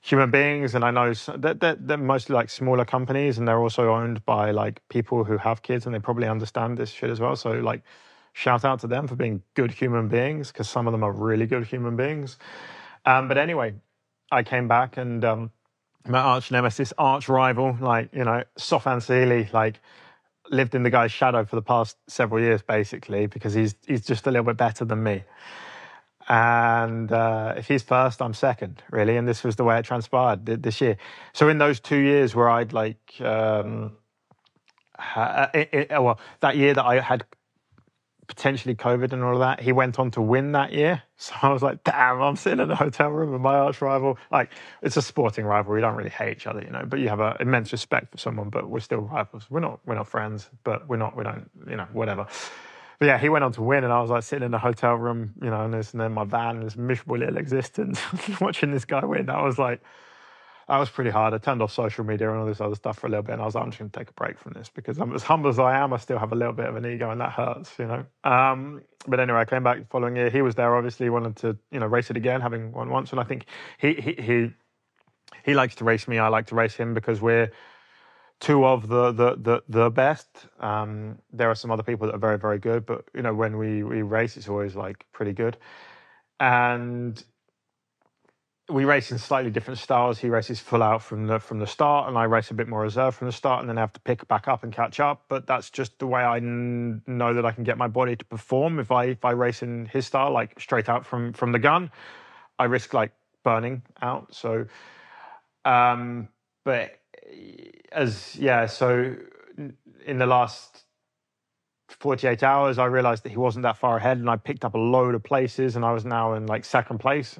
human beings. And I know that they're, they're mostly like smaller companies, and they're also owned by like people who have kids, and they probably understand this shit as well. So like, shout out to them for being good human beings, because some of them are really good human beings. Um, but anyway, I came back and um, my arch nemesis, arch rival, like, you know, Sofan Sealy, like, lived in the guy's shadow for the past several years, basically, because he's he's just a little bit better than me. And uh, if he's first, I'm second, really. And this was the way it transpired this year. So in those two years where I'd like, um, ha- it, it, well, that year that I had potentially COVID and all of that, he went on to win that year. So I was like, damn, I'm sitting in a hotel room with my arch rival. Like, it's a sporting rivalry. We don't really hate each other, you know, but you have an immense respect for someone, but we're still rivals. We're not, we're not friends, but we're not, we don't, you know, whatever. But yeah, he went on to win, and I was like sitting in a hotel room, you know, and this, and then my van, this miserable little existence, watching this guy win. That was like, that was pretty hard. I turned off social media and all this other stuff for a little bit, and I was like, I'm just going to take a break from this, because I'm as humble as I am, I still have a little bit of an ego, and that hurts, you know. Um, but anyway, I came back the following year. He was there, obviously, wanted to, you know, race it again, having won once. And I think he he he, he likes to race me. I like to race him because we're two of the the the, the best. Um, there are some other people that are very, very good, but, you know, when we, we race, it's always, like, pretty good. And we race in slightly different styles. He races full out from the from the start, and I race a bit more reserved from the start, and then I have to pick back up and catch up. But that's just the way I n- know that I can get my body to perform. If I if I race in his style, like straight out from from the gun, I risk like burning out. So, um, but as yeah, so in the last forty-eight hours, I realized that he wasn't that far ahead, and I picked up a load of places, and I was now in like second place.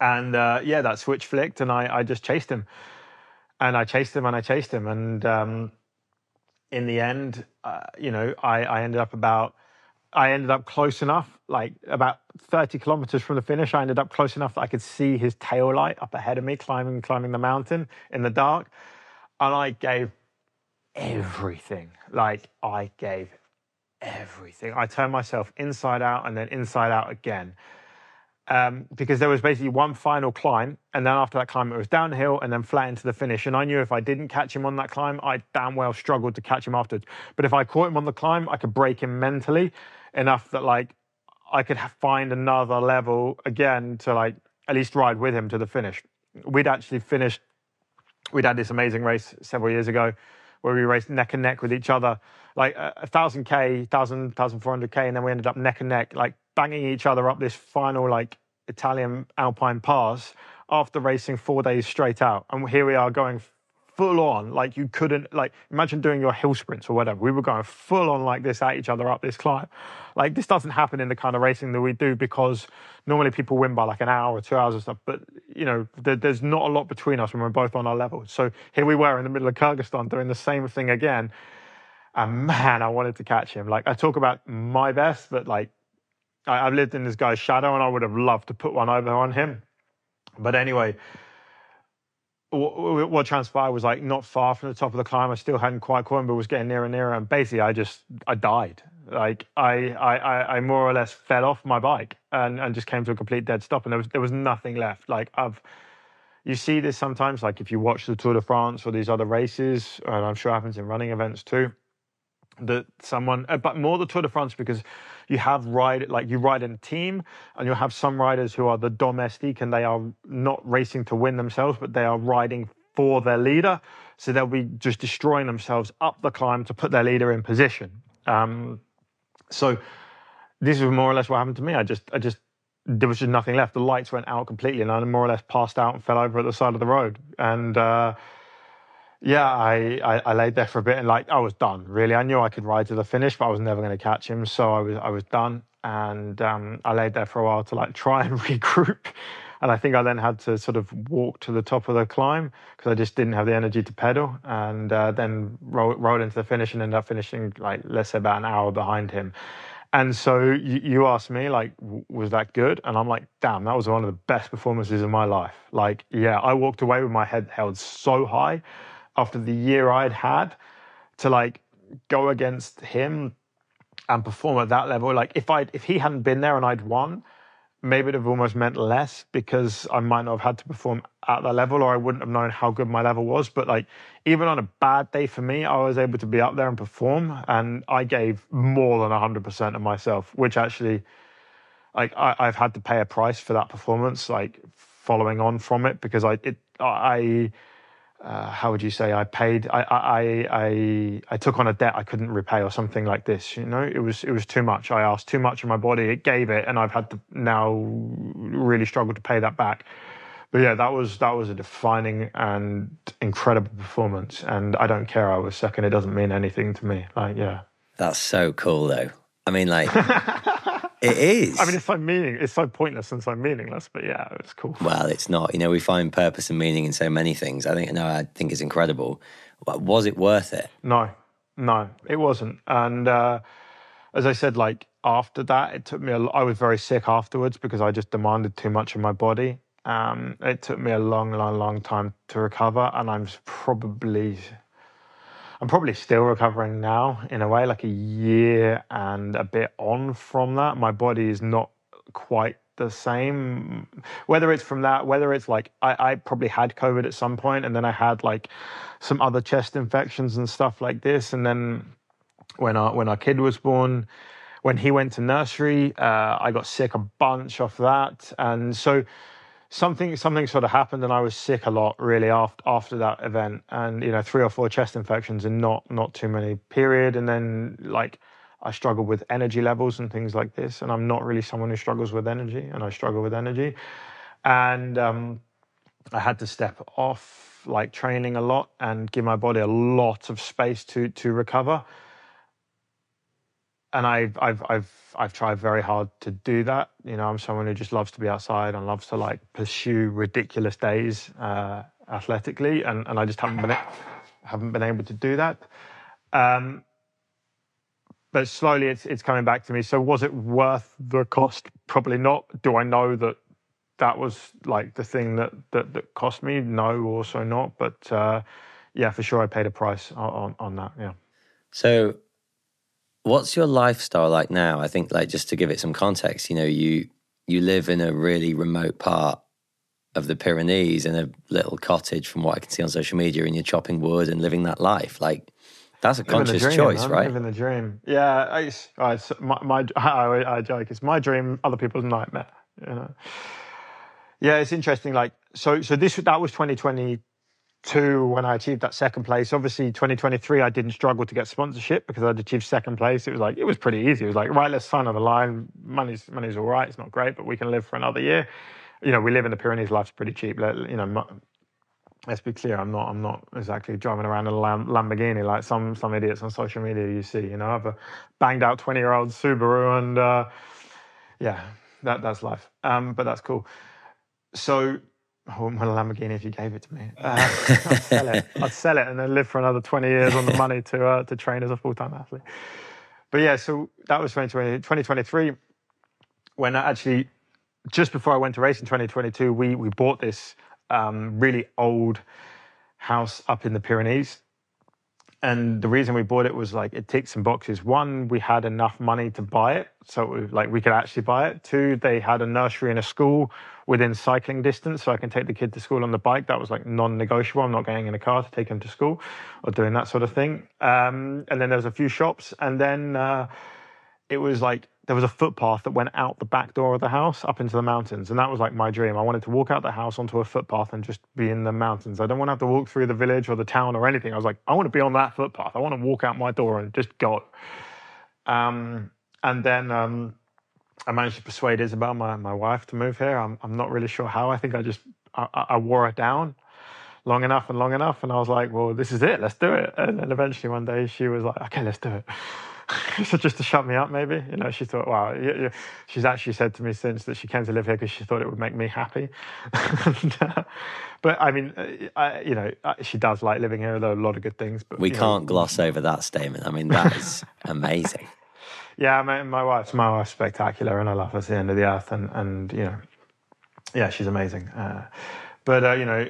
And uh, yeah, that switch flicked, and I, I just chased him. And I chased him and I chased him. And um, in the end, uh, you know, I, I ended up about, I ended up close enough, like about thirty kilometers from the finish, I ended up close enough that I could see his tail light up ahead of me, climbing, climbing the mountain in the dark. And I gave everything. Like, I gave everything. I turned myself inside out and then inside out again. Um, because there was basically one final climb, and then after that climb it was downhill and then flat into the finish, and I knew if I didn't catch him on that climb, I damn well struggled to catch him afterwards. But if I caught him on the climb, I could break him mentally enough that like I could ha- find another level again to like at least ride with him to the finish. We'd actually finished, we'd had this amazing race several years ago where we raced neck and neck with each other, like a thousand K, thousand, thousand four hundred K, and then we ended up neck and neck, like banging each other up this final like Italian Alpine pass after racing four days straight out. And here we are going full on, like you couldn't, like imagine doing your hill sprints or whatever. We were going full on like this at each other up this climb. Like this doesn't happen in the kind of racing that we do, because normally people win by like an hour or two hours and stuff. But you know, there, there's not a lot between us when we're both on our level. So here we were in the middle of Kyrgyzstan doing the same thing again. And man, I wanted to catch him. Like I talk about my best, but like I, I've lived in this guy's shadow and I would have loved to put one over on him. But anyway, what, what transpired was like not far from the top of the climb. I still hadn't quite caught him, but was getting nearer and nearer. And basically I just, I died. Like I, I, I more or less fell off my bike and, and just came to a complete dead stop. And there was, there was nothing left. Like I've, you see this sometimes, like if you watch the Tour de France or these other races, and I'm sure it happens in running events too, that someone, but more the Tour de France, because you have ride, like you ride in a team and you'll have some riders who are the domestique and they are not racing to win themselves, but they are riding for their leader. So they'll be just destroying themselves up the climb to put their leader in position. Um, so this is more or less what happened to me. I just, I just, there was just nothing left. The lights went out completely and I more or less passed out and fell over at the side of the road. And, uh, Yeah, I, I, I laid there for a bit and like I was done, really. I knew I could ride to the finish, but I was never going to catch him. So I was I was done. And um, I laid there for a while to like try and regroup. And I think I then had to sort of walk to the top of the climb because I just didn't have the energy to pedal. And uh, then roll, roll into the finish and ended up finishing like, let's say about an hour behind him. And so you, you asked me like, was that good? And I'm like, damn, that was one of the best performances of my life. Like, yeah, I walked away with my head held so high after the year I'd had to like go against him and perform at that level. Like if I if he hadn't been there and I'd won, maybe it'd have almost meant less because I might not have had to perform at that level or I wouldn't have known how good my level was. But like even on a bad day for me, I was able to be up there and perform and I gave more than one hundred percent of myself, which actually like I, I've had to pay a price for that performance, like following on from it because I it I... Uh, how would you say I paid? I, I I I took on a debt I couldn't repay or something like this. You know, it was it was too much. I asked too much of my body. It gave it, and I've had to now really struggle to pay that back. But yeah, that was that was a defining and incredible performance. And I don't care. I was second. It doesn't mean anything to me. Like yeah, that's so cool though. I mean, like it is. I mean, it's so meaning. It's so pointless and so meaningless. But yeah, it's cool. Well, it's not. You know, we find purpose and meaning in so many things. I think. No, I think it's incredible. But was it worth it? No, no, it wasn't. And uh, as I said, like after that, it took me. A, I was very sick afterwards because I just demanded too much of my body. Um, it took me a long, long, long time to recover, and I'm probably. I'm probably still recovering now in a way, like a year and a bit on from that. My body is not quite the same, whether it's from that, whether it's like I, I probably had COVID at some point and then I had like some other chest infections and stuff like this. And then when our, when our kid was born, when he went to nursery, uh, I got sick a bunch off that. And so Something something sort of happened and I was sick a lot really after after that event, and you know three or four chest infections and not not too many period, and then like I struggled with energy levels and things like this, and I'm not really someone who struggles with energy, and I struggle with energy, and um, I had to step off like training a lot and give my body a lot of space to to recover. And I've, I've, I've, I've tried very hard to do that. You know, I'm someone who just loves to be outside and loves to like pursue ridiculous days uh, athletically. And, and I just haven't been, haven't been able to do that. Um, but slowly it's, it's coming back to me. So was it worth the cost? Probably not. Do I know that that was like the thing that, that, that cost me? No, also not. But uh, yeah, for sure I paid a price on, on that, yeah. So... what's your lifestyle like now? I think like just to give it some context, you know, you you live in a really remote part of the Pyrenees in a little cottage from what I can see on social media, and you're chopping wood and living that life. Like that's a conscious dream, choice, man. Right? Living the dream. Yeah, I, I, my, my, I, I joke, it's my dream, other people's nightmare. You know? Yeah, it's interesting. Like so, so this that was twenty twenty. Two, when I achieved that second place. Obviously, twenty twenty-three, I didn't struggle to get sponsorship because I'd achieved second place. It was like, it was pretty easy. It was like, right, let's sign on the line. Money's, money's all right. It's not great, but we can live for another year. you know, we live in the Pyrenees, life's pretty cheap. You know, let's be clear, I'm not I'm not exactly driving around in a Lam- Lamborghini like some some idiots on social media you see. You know, I have a banged out twenty-year-old Subaru and uh, yeah, that that's life. Um, but that's cool. So I wouldn't want a Lamborghini if you gave it to me. Uh, I'd sell it. I'd sell it and then live for another twenty years on the money to uh, to train as a full-time athlete. But yeah, so that was twenty twenty, twenty twenty-three, when I actually, just before I went to race in twenty twenty-two, we we bought this um, really old house up in the Pyrenees. And the reason we bought it was like, it ticked some boxes. One, we had enough money to buy it. So it was like, we could actually buy it. Two, they had a nursery and a school within cycling distance. So I can take the kid to school on the bike. That was like non-negotiable. I'm not getting in a car to take him to school or doing that sort of thing. Um, and then there was a few shops. And then uh, it was like, there was a footpath that went out the back door of the house up into the mountains. And that was like my dream. I wanted to walk out the house onto a footpath and just be in the mountains. I don't want to have to walk through the village or the town or anything. I was like, I want to be on that footpath. I want to walk out my door and just go. Um, and then um, I managed to persuade Isabel, my, my wife, to move here. I'm, I'm not really sure how. I think I just, I, I wore it down long enough and long enough. And I was like, well, this is it. Let's do it. And then eventually one day she was like, okay, let's do it. So just to shut me up, maybe, you know, she thought, wow, you, you. She's actually said to me since that she came to live here because she thought it would make me happy. and, uh, but I mean, I, you know, she does like living here, although a lot of good things. But we can't know. gloss over that statement. I mean, that is amazing. Yeah, my, my wife's my wife's spectacular, and I love her to the end of the earth, and and you know, yeah, she's amazing. Uh, but uh, you know.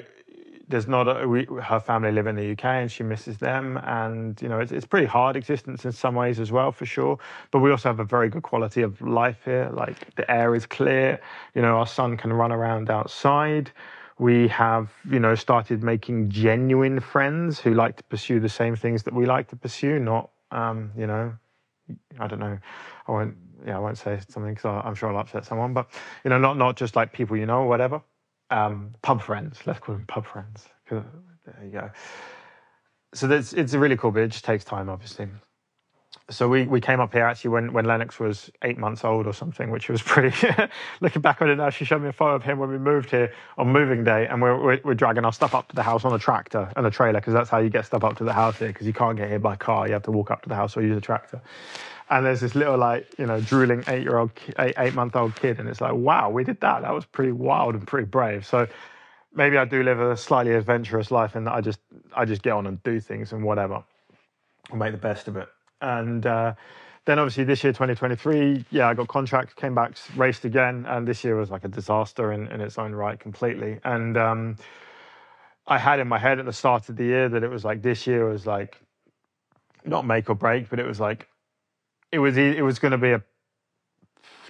There's not a, we, her family live in the U K and she misses them. And, you know, it's, it's pretty hard existence in some ways as well, for sure. But we also have a very good quality of life here. Like the air is clear, you know, our son can run around outside. We have, you know, started making genuine friends who like to pursue the same things that we like to pursue, not, um, you know, I don't know. I won't, yeah, I won't say something because I'm sure I'll upset someone, but, you know, not, not just like people, you know, or whatever. Um, pub friends, let's call them pub friends. There you go. So that's, it's a really cool bit. It just takes time, obviously. So we, we came up here actually when, when Lennox was eight months old or something, which was pretty... Looking back on it now, she showed me a photo of him when we moved here on moving day, and we're, we're, we're dragging our stuff up to the house on a tractor and a trailer, because that's how you get stuff up to the house here, because you can't get here by car. You have to walk up to the house or use a tractor. And there's this little, like, you know, drooling eight-year-old, eight, eight-month-old kid. And it's like, wow, we did that. That was pretty wild and pretty brave. So maybe I do live a slightly adventurous life in that I just I just get on and do things and whatever. I'll make the best of it. And uh, then obviously this year, twenty twenty-three, yeah, I got contract, came back, raced again. And this year was like a disaster in, in its own right completely. And um, I had in my head at the start of the year that it was like, this year was like, not make or break, but it was like, It was it was going to be a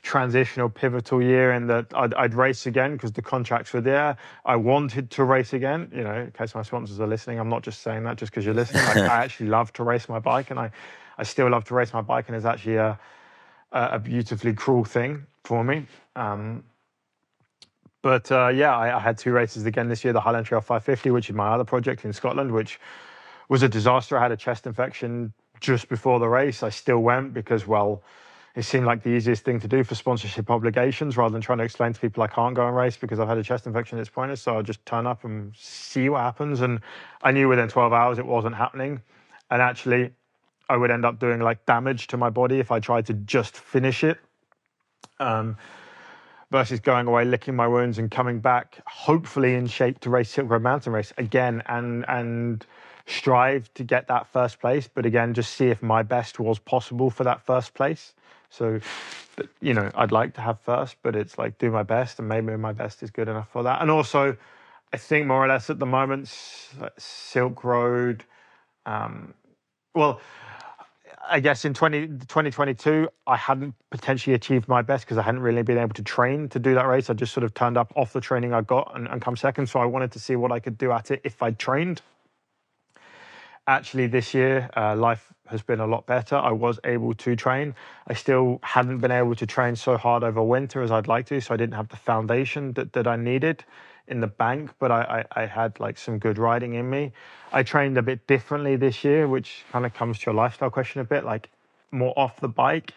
transitional, pivotal year in that I'd, I'd race again because the contracts were there. I wanted to race again, you know, in case my sponsors are listening. I'm not just saying that just because you're listening. Like, I actually love to race my bike, and I, I still love to race my bike, and it's actually a, a beautifully cruel thing for me. Um, but, uh, yeah, I, I had two races again this year, the Highland Trail five fifty, which is my other project in Scotland, which was a disaster. I had a chest infection just before the race. I still went because, well, it seemed like the easiest thing to do for sponsorship obligations rather than trying to explain to people I can't go and race because I've had a chest infection at this point. So I'll just turn up and see what happens. And I knew within twelve hours it wasn't happening. And actually, I would end up doing like damage to my body if I tried to just finish it. Um, versus going away, licking my wounds and coming back, hopefully in shape to race Silk Road Mountain Race again and and... strive to get that first place, but again, just see if my best was possible for that first place. So, you know, I'd like to have first, but it's like, do my best, and maybe my best is good enough for that. And also, I think more or less at the moment, Silk Road, um, well, I guess in twenty twenty-two, I hadn't potentially achieved my best because I hadn't really been able to train to do that race. I just sort of turned up off the training I got and, and come second. So I wanted to see what I could do at it if I trained. Actually, this year, uh, life has been a lot better. I was able to train. I still hadn't been able to train so hard over winter as I'd like to, so I didn't have the foundation that, that I needed in the bank, but I, I, I had like some good riding in me. I trained a bit differently this year, which kind of comes to your lifestyle question a bit, like more off the bike.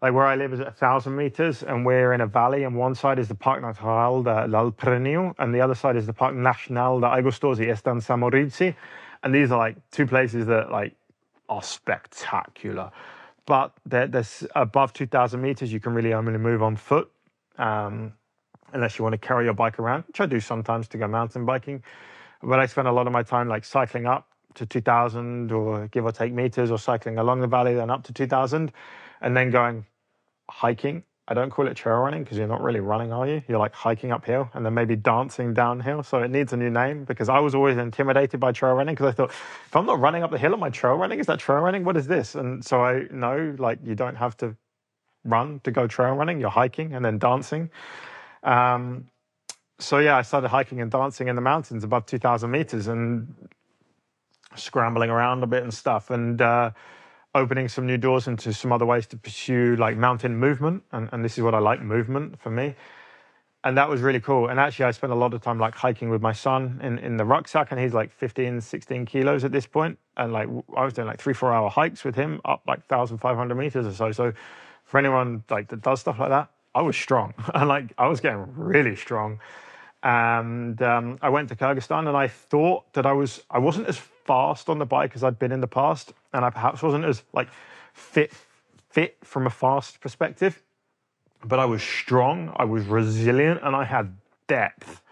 Like where I live is at one thousand meters, and we're in a valley, and one side is the Park Natural de l'Alprenio, and the other side is the Park National de Agostosi Estan Samorizzi. And these are like two places that like are spectacular. But there's above two thousand meters, you can really only move on foot, um, unless you want to carry your bike around, which I do sometimes to go mountain biking. But I spend a lot of my time like cycling up to two thousand or give or take meters, or cycling along the valley then up to two thousand, and then going hiking. I don't call it trail running because you're not really running, are you? You're like hiking uphill and then maybe dancing downhill. So it needs a new name, because I was always intimidated by trail running, because I thought, if I'm not running up the hill, am I trail running? Is that trail running? What is this? And so I know, like, you don't have to run to go trail running. You're hiking and then dancing. Um, so yeah, I started hiking and dancing in the mountains above two thousand meters and scrambling around a bit and stuff. And, uh, opening some new doors into some other ways to pursue like mountain movement. And, and this is what I like, movement for me. And that was really cool. And actually I spent a lot of time like hiking with my son in, in the rucksack, and he's like fifteen, sixteen kilos at this point. And like I was doing like three, four hour hikes with him up like one thousand five hundred meters or so. So for anyone like that does stuff like that, I was strong. And like I was getting really strong. And um, I went to Kyrgyzstan, and I thought that I was, I wasn't as fast on the bike as I'd been in the past, and I perhaps wasn't as like fit, fit from a fast perspective, but I was strong, I was resilient, and I had depth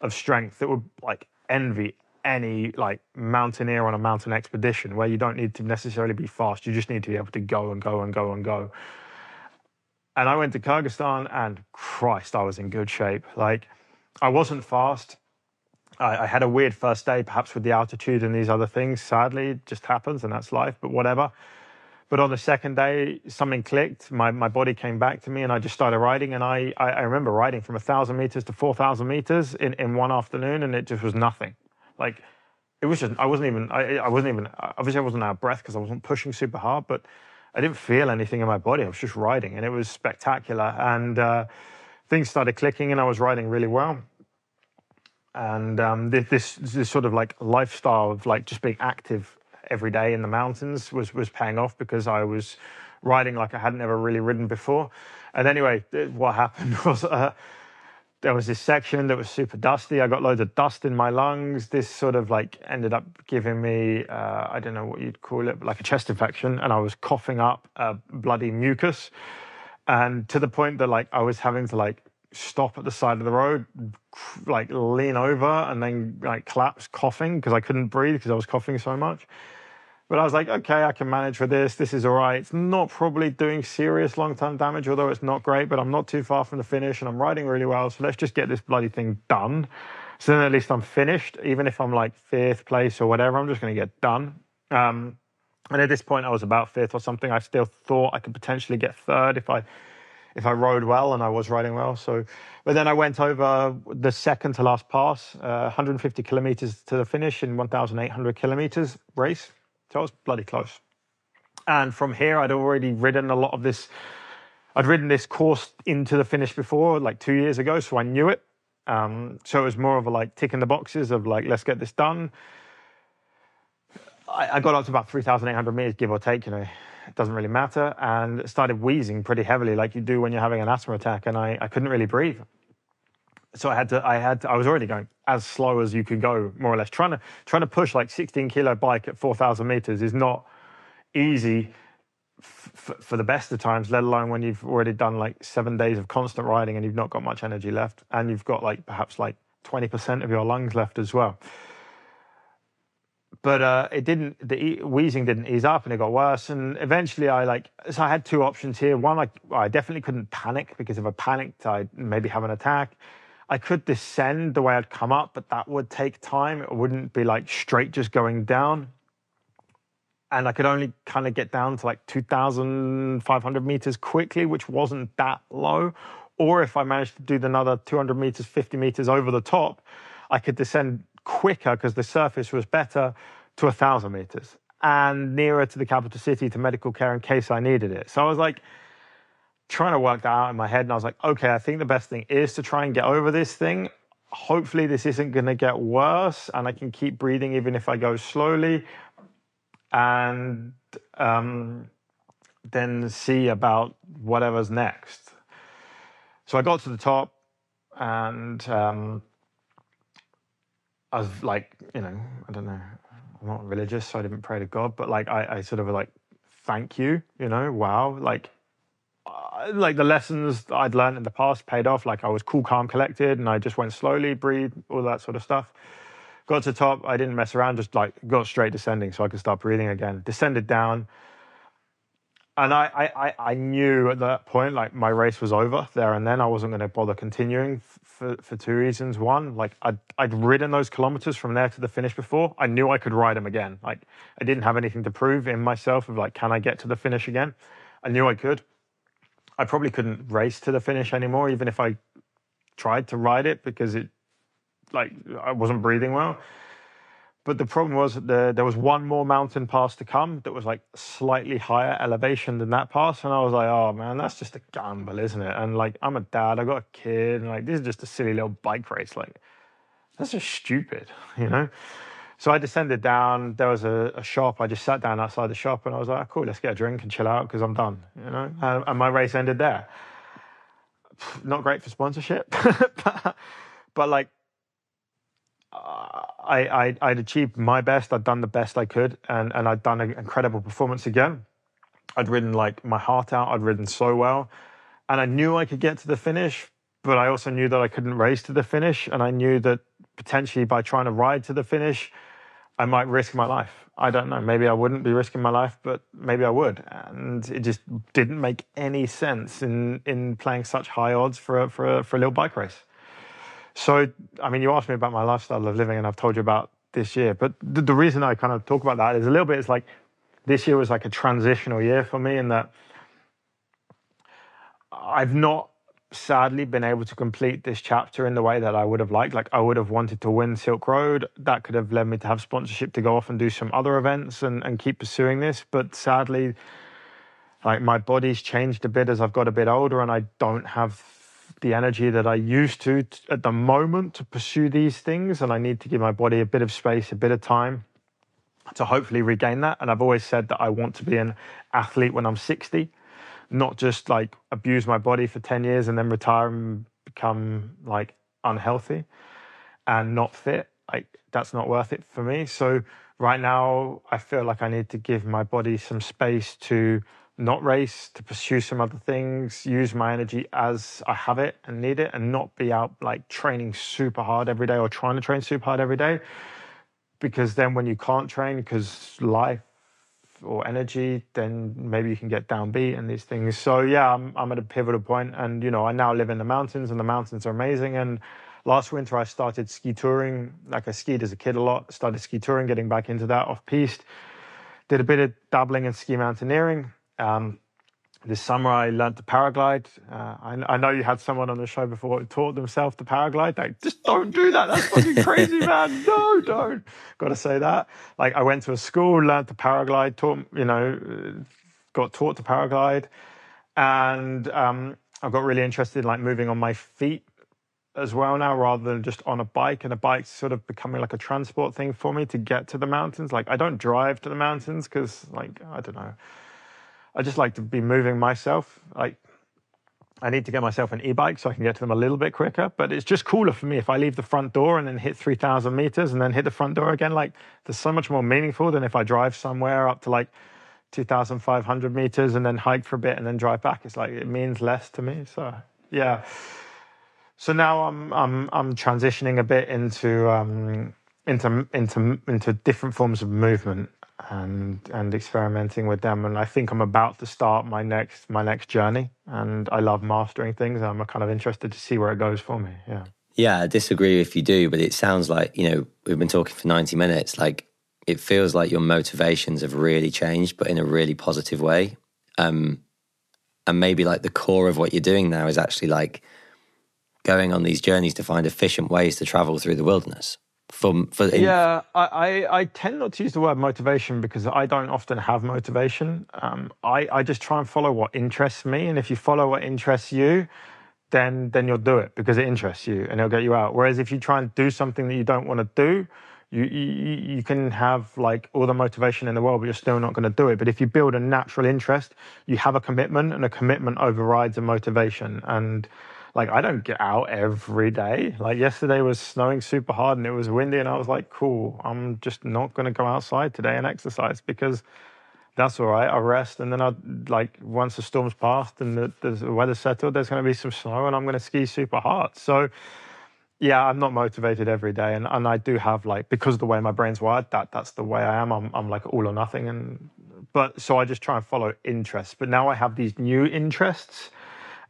of strength that would like envy any like mountaineer on a mountain expedition, where you don't need to necessarily be fast, you just need to be able to go and go and go and go. And I went to Kyrgyzstan, and Christ, I was in good shape. Like, I wasn't fast. I, I had a weird first day, perhaps with the altitude and these other things. Sadly, it just happens, and that's life, but whatever. But on the second day, something clicked. My my body came back to me, and I just started riding. And I, I, I remember riding from one thousand meters to four thousand meters in, in one afternoon, and it just was nothing. Like, it was just, I wasn't even, I, I wasn't even, obviously I wasn't out of breath because I wasn't pushing super hard, but I didn't feel anything in my body. I was just riding, and it was spectacular. And uh, things started clicking, and I was riding really well. And um, this, this this sort of like lifestyle of like just being active every day in the mountains was was paying off, because I was riding like I hadn't ever really ridden before. And anyway, what happened was uh, there was this section that was super dusty. I got loads of dust in my lungs. This sort of like ended up giving me, uh, I don't know what you'd call it, but like a chest infection. And I was coughing up uh, bloody mucus. And to the point that like I was having to like stop at the side of the road, like lean over and then like collapse coughing, because I couldn't breathe because I was coughing so much. But I was like, okay, I can manage with this. This is all right. It's not probably doing serious long-term damage, although it's not great, but I'm not too far from the finish and I'm riding really well. So let's just get this bloody thing done. So then at least I'm finished. Even if I'm like fifth place or whatever, I'm just going to get done. Um, and at this point I was about fifth or something. I still thought I could potentially get third if I... if I rode well, and I was riding well. So, but then I went over the second to last pass, uh, one hundred fifty kilometers to the finish in one thousand eight hundred kilometers race. So I was bloody close. And from here, I'd already ridden a lot of this. I'd ridden this course into the finish before, like two years ago. So I knew it. Um, so it was more of a like tick in the boxes of like, let's get this done. I, I got up to about three thousand eight hundred meters, give or take, you know. It doesn't really matter, and started wheezing pretty heavily, like you do when you're having an asthma attack, and I, I couldn't really breathe. So I had to, I had, to, I was already going as slow as you could go, more or less. Trying to, trying to push like sixteen kilo bike at four thousand meters is not easy f for the best of times, let alone when you've already done like seven days of constant riding and you've not got much energy left, and you've got like perhaps like twenty percent of your lungs left as well. But uh, it didn't, the e wheezing didn't ease up, and it got worse. And eventually I like, so I had two options here. One, I, I definitely couldn't panic, because if I panicked, I'd maybe have an attack. I could descend the way I'd come up, but that would take time. It wouldn't be like straight just going down. And I could only kind of get down to like two thousand five hundred meters quickly, which wasn't that low. Or if I managed to do another two hundred meters, fifty meters over the top, I could descend quicker because the surface was better to a thousand meters and nearer to the capital city to medical care in case I needed it. So I was like trying to work that out in my head, and I was like, okay, I think the best thing is to try and get over this thing. Hopefully this isn't going to get worse and I can keep breathing even if I go slowly. And um, then see about whatever's next. So I got to the top, and um, I was like, you know, I don't know, I'm not religious, so I didn't pray to God, but like I, I sort of like, thank you, you know, wow, like, uh, like the lessons I'd learned in the past paid off. Like I was cool, calm, collected, and I just went slowly, breathed, all that sort of stuff. Got to the top, I didn't mess around, just like got straight descending so I could start breathing again. Descended down. And I, I, I knew at that point, like my race was over there and then. I wasn't going to bother continuing for, for two reasons. One, like I'd, I'd ridden those kilometers from there to the finish before. I knew I could ride them again. Like I didn't have anything to prove in myself of like, can I get to the finish again? I knew I could. I probably couldn't race to the finish anymore, even if I tried to ride it, because it, like I wasn't breathing well. But the problem was the, there was one more mountain pass to come that was like slightly higher elevation than that pass. And I was like, oh man, that's just a gamble, isn't it? And like, I'm a dad, I got a kid, and like, this is just a silly little bike race. Like, that's just stupid, you know? So I descended down, there was a, a shop. I just sat down outside the shop and I was like, oh, cool, let's get a drink and chill out because I'm done, you know? And, and my race ended there. Not great for sponsorship, but, but like, Uh, I, I, I'd achieved my best. I'd done the best I could, and, and I'd done an incredible performance again. I'd ridden like my heart out. I'd ridden so well, and I knew I could get to the finish, but I also knew that I couldn't race to the finish, and I knew that potentially by trying to ride to the finish, I might risk my life. I don't know. Maybe I wouldn't be risking my life, but maybe I would, and it just didn't make any sense in, in playing such high odds for a, for a, for a little bike race. So, I mean, you asked me about my lifestyle of living, and I've told you about this year. But the, the reason I kind of talk about that is a little bit, it's like this year was like a transitional year for me in that I've not sadly been able to complete this chapter in the way that I would have liked. Like I would have wanted to win Silk Road. That could have led me to have sponsorship to go off and do some other events and, and keep pursuing this. But sadly, like my body's changed a bit as I've got a bit older, and I don't have the energy that I used to t- at the moment to pursue these things. And I need to give my body a bit of space, a bit of time to hopefully regain that. And I've always said that I want to be an athlete when I'm sixty, not just like abuse my body for ten years and then retire and become like unhealthy and not fit. Like that's not worth it for me. So right now I feel like I need to give my body some space to not race, to pursue some other things, use my energy as I have it and need it, and not be out like training super hard every day or trying to train super hard every day. Because then when you can't train because life or energy, then maybe you can get downbeat and these things. So yeah, I'm, I'm at a pivotal point, and you know, I now live in the mountains, and the mountains are amazing. And last winter I started ski touring. Like I skied as a kid a lot, started ski touring, getting back into that off-piste, did a bit of dabbling in ski mountaineering. Um, this summer I learned to paraglide. Uh, I, I know you had someone on the show before who taught themselves to paraglide. Like, just don't do that. That's fucking crazy, man. No, don't. Got to say that. Like, I went to a school, learned to paraglide, taught, you know, got taught to paraglide. And um, I got really interested in, like, moving on my feet as well now, rather than just on a bike. And a bike's sort of becoming like a transport thing for me to get to the mountains. Like, I don't drive to the mountains because, like, I don't know. I just like to be moving myself. Like, I need to get myself an e-bike so I can get to them a little bit quicker. But it's just cooler for me if I leave the front door and then hit three thousand meters and then hit the front door again. Like, there's so much more meaningful than if I drive somewhere up to like two thousand five hundred meters and then hike for a bit and then drive back. It's like, it means less to me. So yeah. So now I'm I'm I'm transitioning a bit into um, into into into different forms of movement. And and experimenting with them, and I think I'm about to start my next my next journey. And I love mastering things. I'm kind of interested to see where it goes for me. Yeah, yeah. I disagree if you do, but it sounds like, you know, we've been talking for ninety minutes. Like, it feels like your motivations have really changed, but in a really positive way. Um, and maybe like the core of what you're doing now is actually like going on these journeys to find efficient ways to travel through the wilderness. For, for in- yeah, I, I, I tend not to use the word motivation because I don't often have motivation. Um, I, I just try and follow what interests me. And if you follow what interests you, then then you'll do it because it interests you and it'll get you out. Whereas if you try and do something that you don't want to do, you, you you can have like all the motivation in the world, but you're still not going to do it. But if you build a natural interest, you have a commitment, and a commitment overrides a motivation. And like, I don't get out every day. Like yesterday was snowing super hard and it was windy, and I was like, cool, I'm just not going to go outside today and exercise because that's all right. I'll rest. And then I like, once the storm's passed and the, the weather's settled, there's going to be some snow and I'm going to ski super hard. So yeah, I'm not motivated every day. And, and I do have like, because of the way my brain's wired, that that's the way I am. I'm, I'm like all or nothing. And, but so I just try and follow interests. But now I have these new interests,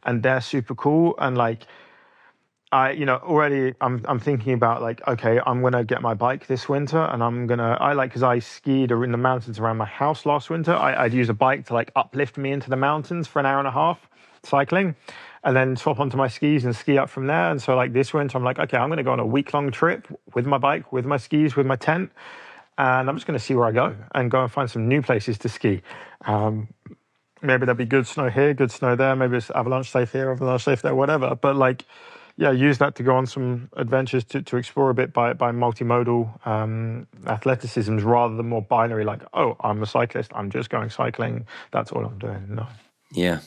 and they're super cool. And like, I, you know, already I'm I'm thinking about like, okay, I'm going to get my bike this winter, and I'm going to, I like, cause I skied in the mountains around my house last winter. I, I'd use a bike to like uplift me into the mountains for an hour and a half cycling, and then swap onto my skis and ski up from there. And so like this winter, I'm like, okay, I'm going to go on a week long trip with my bike, with my skis, with my tent. And I'm just going to see where I go and go and find some new places to ski. Um, Maybe there'll be good snow here, good snow there. Maybe it's avalanche safe here, avalanche safe there, whatever. But like, yeah, use that to go on some adventures to, to explore a bit by by multimodal um, athleticisms rather than more binary, like, oh, I'm a cyclist, I'm just going cycling, that's all I'm doing. No. Yeah.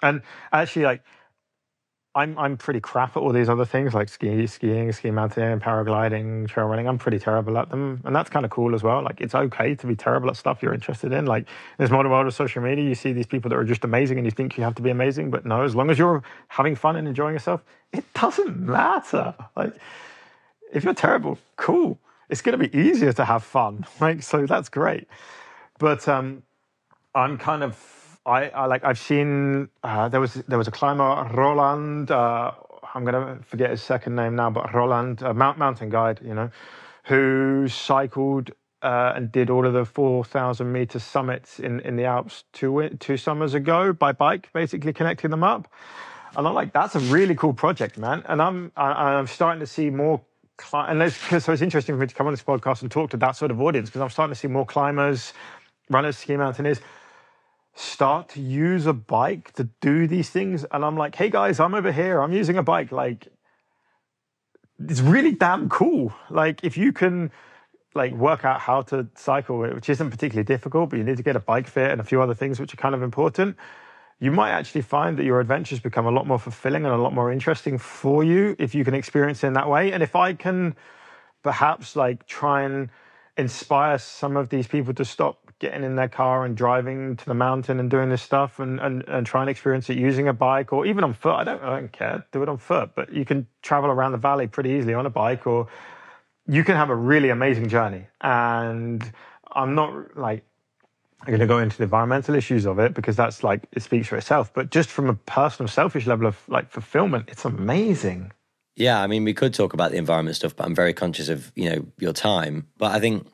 And actually, like, I'm I'm pretty crap at all these other things, like ski, skiing, ski mountaineering, paragliding, trail running. I'm pretty terrible at them. And that's kind of cool as well. Like, it's okay to be terrible at stuff you're interested in. Like, in this modern world of social media, you see these people that are just amazing and you think you have to be amazing. But no, as long as you're having fun and enjoying yourself, it doesn't matter. Like, if you're terrible, cool. It's going to be easier to have fun. Like, so that's great. But um, I'm kind of, I, I like I've seen uh, there was there was a climber, Roland, uh, I'm gonna forget his second name now, but Roland, a mount, mountain guide, you know, who cycled uh, and did all of the four thousand meter summits in, in the Alps two two summers ago by bike, basically connecting them up. And I'm like, that's a really cool project, man. And I'm I, I'm starting to see more cli- and there's, so it's interesting for me to come on this podcast and talk to that sort of audience, because I'm starting to see more climbers, runners, ski mountaineers start to use a bike to do these things. And I'm like, hey guys, I'm over here, I'm using a bike. Like, it's really damn cool. Like, if you can like work out how to cycle, which isn't particularly difficult, but you need to get a bike fit and a few other things which are kind of important, you might actually find that your adventures become a lot more fulfilling and a lot more interesting for you if you can experience it in that way. And if I can perhaps like try and inspire some of these people to stop getting in their car and driving to the mountain and doing this stuff and, and, and try and experience it using a bike or even on foot. I don't, I don't care, do it on foot, but you can travel around the valley pretty easily on a bike, or you can have a really amazing journey. And I'm not like, I'm going to go into the environmental issues of it because that's like, it speaks for itself, but just from a personal selfish level of like fulfillment, it's amazing. Yeah. I mean, we could talk about the environment stuff, but I'm very conscious of, you know, your time, but I think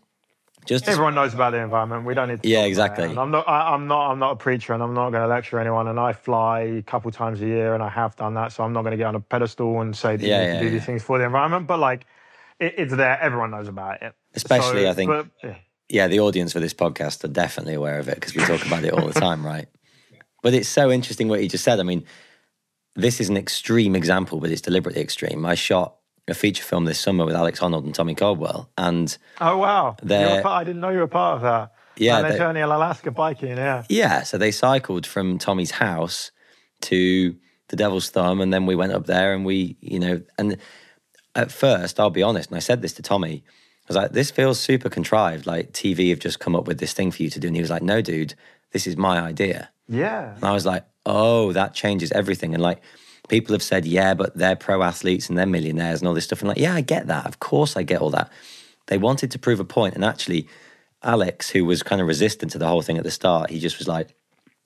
Just everyone knows about the environment. We don't need to. Yeah, exactly. I'm not. I, I'm not. I'm not a preacher, and I'm not going to lecture anyone. And I fly a couple times a year, and I have done that. So I'm not going to get on a pedestal and say that yeah, you need yeah, to do yeah. these things for the environment. But like, it, it's there. Everyone knows about it. Especially, so, I think. But, yeah. yeah, the audience for this podcast are definitely aware of it because we talk about it all the time, right? But it's so interesting what you just said. I mean, this is an extreme example, but it's deliberately extreme. I shot a feature film this summer with Alex Honnold and Tommy Caldwell, and oh wow, part, I didn't know you were part of that. Yeah, and their journey on Alaska biking. Yeah, yeah. So they cycled from Tommy's house to the Devil's Thumb, and then we went up there, and we, you know, and at first, I'll be honest, and I said this to Tommy, I was like, "This feels super contrived. Like T V have just come up with this thing for you to do," and he was like, "No, dude, this is my idea." Yeah, and I was like, "Oh, that changes everything," and like. People have said, yeah, but they're pro athletes and they're millionaires and all this stuff. And like, yeah, I get that. Of course I get all that. They wanted to prove a point. And actually, Alex, who was kind of resistant to the whole thing at the start, he just was like,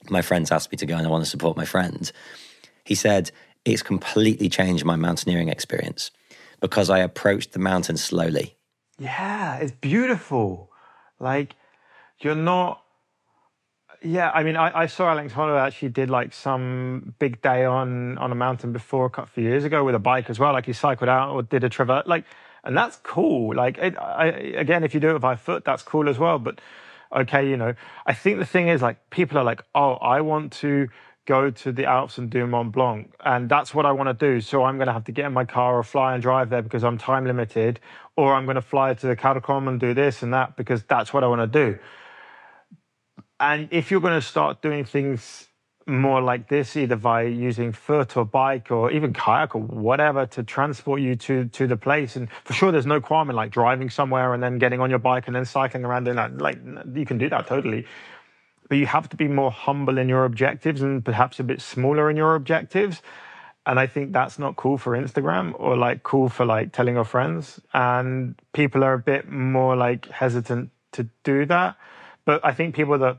my friends asked me to go and I want to support my friends. He said, it's completely changed my mountaineering experience because I approached the mountain slowly. Yeah, it's beautiful. Like, you're not... Yeah, I mean, I, I saw Alex Honnold actually did like some big day on, on a mountain before a few years ago with a bike as well. Like he cycled out or did a traverse, like, and that's cool. Like, it, I, again, if you do it by foot, that's cool as well. But okay, you know, I think the thing is like people are like, oh, I want to go to the Alps and do Mont Blanc. And that's what I want to do. So I'm going to have to get in my car or fly and drive there because I'm time limited, or I'm going to fly to the Karakoram and do this and that because that's what I want to do. And if you're going to start doing things more like this, either by using foot or bike or even kayak or whatever to transport you to to the place, and for sure there's no qualm in like driving somewhere and then getting on your bike and then cycling around and that, like you can do that totally. But you have to be more humble in your objectives and perhaps a bit smaller in your objectives. And I think that's not cool for Instagram or like cool for like telling your friends. And people are a bit more like hesitant to do that. But I think people that,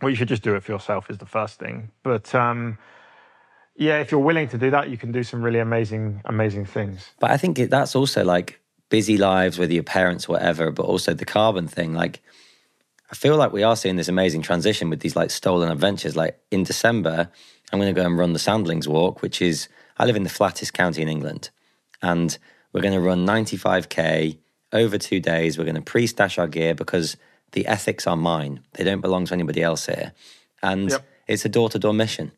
well, you should just do it for yourself is the first thing. But um, yeah, if you're willing to do that, you can do some really amazing, amazing things. But I think that's also like busy lives, whether your parents, whatever, but also the carbon thing. Like, I feel like we are seeing this amazing transition with these like stolen adventures. Like in December, I'm going to go and run the Sandlings Walk, which is, I live in the flattest county in England. And we're going to run ninety-five K over two days. We're going to pre-stash our gear because the ethics are mine. They don't belong to anybody else here. And yep. It's a door-to-door mission.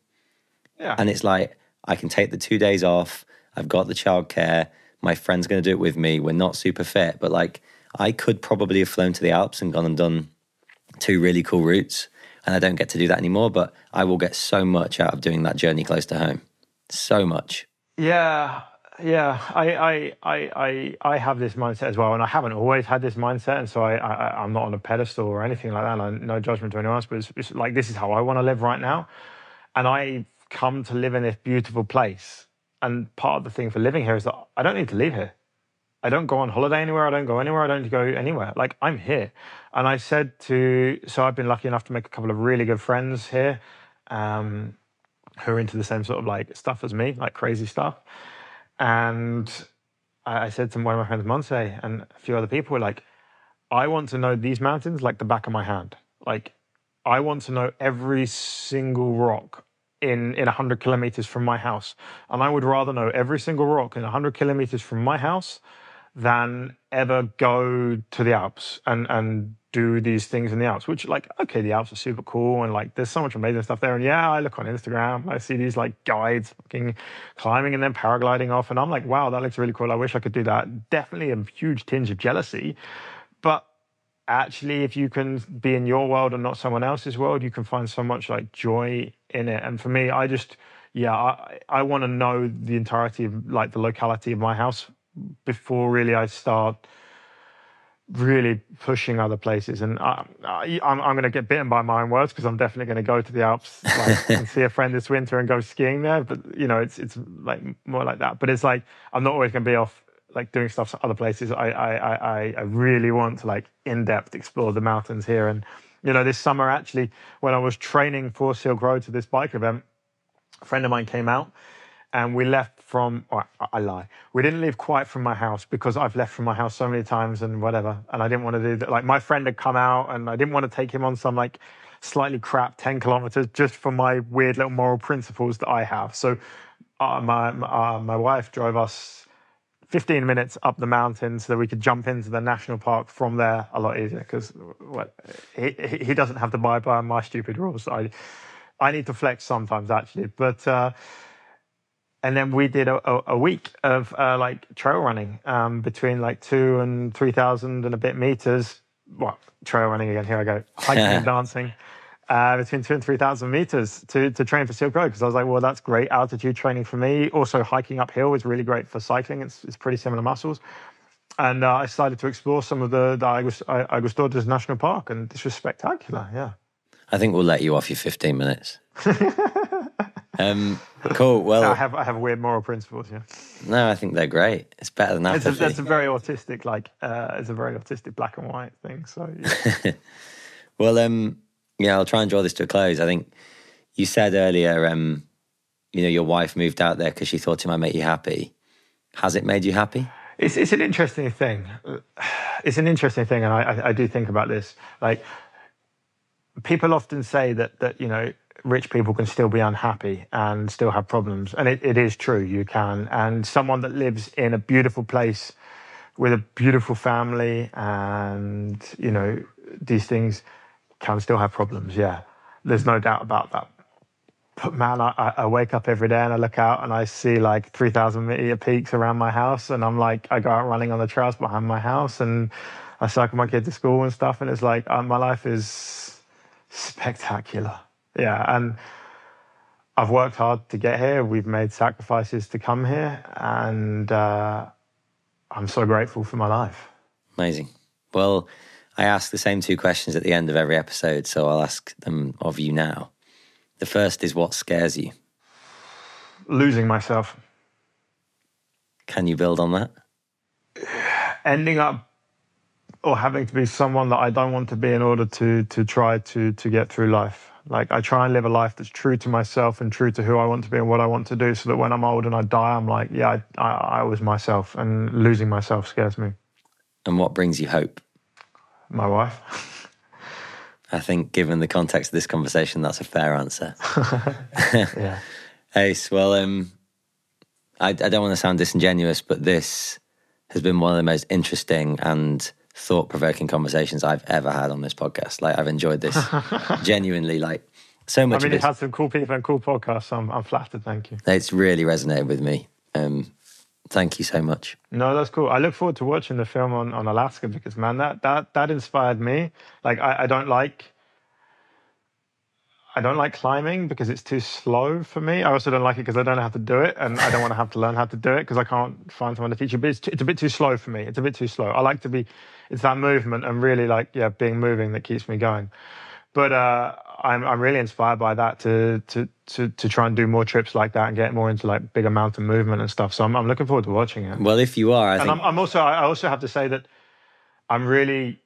Yeah. And it's like, I can take the two days off. I've got the childcare. My friend's going to do it with me. We're not super fit. But like, I could probably have flown to the Alps and gone and done two really cool routes. And I don't get to do that anymore. But I will get so much out of doing that journey close to home. So much. Yeah. Yeah, I, I I I I have this mindset as well, and I haven't always had this mindset, and so I, I I'm not on a pedestal or anything like that. And no judgment to anyone else, but it's, it's like this is how I want to live right now, and I've come to live in this beautiful place. And part of the thing for living here is that I don't need to leave here. I don't go on holiday anywhere. I don't go anywhere. I don't go anywhere. Like I'm here, and I said to so I've been lucky enough to make a couple of really good friends here, um, who are into the same sort of like stuff as me, like crazy stuff. And I said to one of my friends, Monse, and a few other people were like, I want to know these mountains like the back of my hand. Like, I want to know every single rock in, in one hundred kilometers from my house. And I would rather know every single rock in one hundred kilometers from my house than ever go to the Alps and, and do these things in the Alps, which like, okay, the Alps are super cool. And like, there's so much amazing stuff there. And yeah, I look on Instagram, I see these like guides fucking climbing and then paragliding off. And I'm like, wow, that looks really cool. I wish I could do that. Definitely a huge tinge of jealousy. But actually, if you can be in your world and not someone else's world, you can find so much like joy in it. And for me, I just, yeah, I, I want to know the entirety of like the locality of my house before really I start really pushing other places. And I, I, I'm, I'm going to get bitten by my own words because I'm definitely going to go to the Alps like, and see a friend this winter and go skiing there. But, you know, it's it's like more like that. But it's like, I'm not always going to be off like doing stuff to other places. I, I, I, I really want to like in-depth explore the mountains here. And, you know, this summer actually, when I was training for Silk Road to this bike event, a friend of mine came out and we left from, or I lie, we didn't leave quite from my house because I've left from my house so many times and whatever. And I didn't want to do that. Like my friend had come out and I didn't want to take him on some like slightly crap ten kilometers just for my weird little moral principles that I have. So uh, my uh, my wife drove us fifteen minutes up the mountain so that we could jump into the national park from there a lot easier because well, he, he doesn't have to abide by my stupid rules. I, I need to flex sometimes actually. But, uh, and then we did a, a, a week of uh, like trail running um, between like two and three thousand and a bit meters. What trail running again? Here I go hiking and dancing uh, between two and three thousand meters to to train for Silk Road because I was like, well, that's great altitude training for me. Also, hiking uphill is really great for cycling. It's it's pretty similar muscles. And uh, I decided to explore some of the the Augustodes's National Park, and this was spectacular. Yeah, I think we'll let you off your fifteen minutes. Um, cool. Well, I have I have weird moral principles. Yeah. No, I think they're great. It's better than apathy. It's a, that's a very autistic, like uh, it's a very autistic black and white thing. So. Yeah. well, um, yeah, I'll try and draw this to a close. I think you said earlier, um, you know, your wife moved out there because she thought it might make you happy. Has it made you happy? It's it's an interesting thing. It's an interesting thing, and I I, I do think about this. Like, people often say that that you know. Rich people can still be unhappy and still have problems. And it, it is true, you can. And someone that lives in a beautiful place with a beautiful family and, you know, these things can still have problems, yeah. There's no doubt about that. But man, I, I wake up every day and I look out and I see like three thousand meter peaks around my house. And I'm like, I go out running on the trails behind my house and I cycle my kid to school and stuff. And it's like, uh, my life is spectacular. Yeah. And I've worked hard to get here. We've made sacrifices to come here. And uh, I'm so grateful for my life. Amazing. Well, I ask the same two questions at the end of every episode, so I'll ask them of you now. The first is, what scares you? Losing myself. Can you build on that? Ending up or having to be someone that I don't want to be in order to to try to to get through life. Like, I try and live a life that's true to myself and true to who I want to be and what I want to do, so that when I'm old and I die, I'm like, yeah, I, I, I was myself, and losing myself scares me. And what brings you hope? My wife. I think, given the context of this conversation, that's a fair answer. Yeah. Ace, well, um, I, I don't want to sound disingenuous, but this has been one of the most interesting and thought-provoking conversations I've ever had on this podcast. Like, I've enjoyed this genuinely, like, so much. I mean, it has some cool people and cool podcasts, so I'm, I'm flattered, thank you. It's really resonated with me. Um, Thank you so much. No, that's cool. I look forward to watching the film on, on Alaska because, man, that that that inspired me. Like, I, I don't like, I don't like climbing because it's too slow for me. I also don't like it because I don't know how to do it, and I don't want to have to learn how to do it because I can't find someone to teach you. But it's, too, it's a bit too slow for me. It's a bit too slow. I like to be, it's that movement and really like, yeah, being moving that keeps me going. But uh, I'm I'm really inspired by that to to to to try and do more trips like that and get more into like bigger mountain movement and stuff. So I'm I'm looking forward to watching it. Well, if you are, I and think... I'm, I'm also I also have to say that I'm really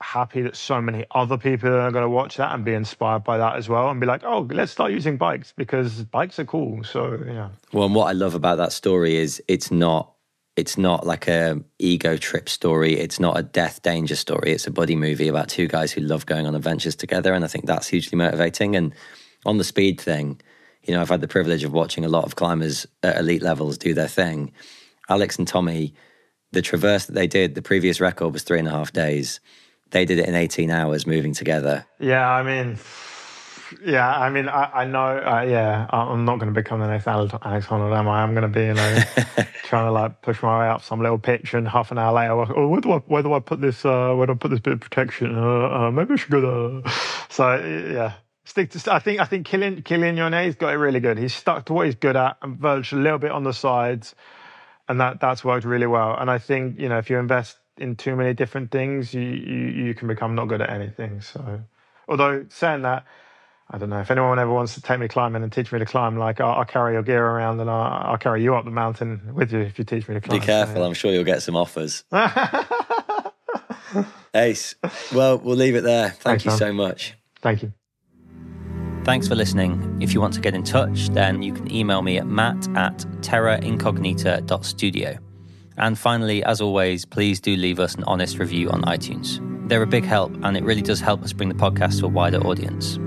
happy that so many other people are going to watch that and be inspired by that as well and be like, oh, let's start using bikes because bikes are cool. So yeah. Well, and what I love about that story is it's not it's not like a ego trip story. It's not a death danger story. It's a buddy movie about two guys who love going on adventures together. And I think that's hugely motivating. And on the speed thing, you know, I've had the privilege of watching a lot of climbers at elite levels do their thing. Alex and Tommy, the traverse that they did, the previous record was three and a half days. They did it in eighteen hours moving together. Yeah, I mean, yeah, I mean, I, I know, uh, yeah, I'm not going to become the next Alex Honnold, am I? I'm going to be, you know, trying to like push my way up some little pitch, and half an hour later, oh, where do I, where do I put this, uh, where do I put this bit of protection? Uh, uh, maybe I should go there. So, yeah, stick to, I think, I think Killian, Killian Yonet's got it really good. He's stuck to what he's good at and verged a little bit on the sides, and that, that's worked really well. And I think, you know, if you invest in too many different things, you, you, you can become not good at anything. So, although saying that, I don't know, if anyone ever wants to take me climbing and teach me to climb, like, I'll, I'll carry your gear around and I'll, I'll carry you up the mountain with you if you teach me to climb. Be careful, so, yeah. I'm sure you'll get some offers. Ace, well, we'll leave it there. Thank Thanks, you man. so much. Thank you. Thanks for listening. If you want to get in touch, then you can email me at matt at terra incognita dot studio. And finally, as always, please do leave us an honest review on iTunes. They're a big help and it really does help us bring the podcast to a wider audience.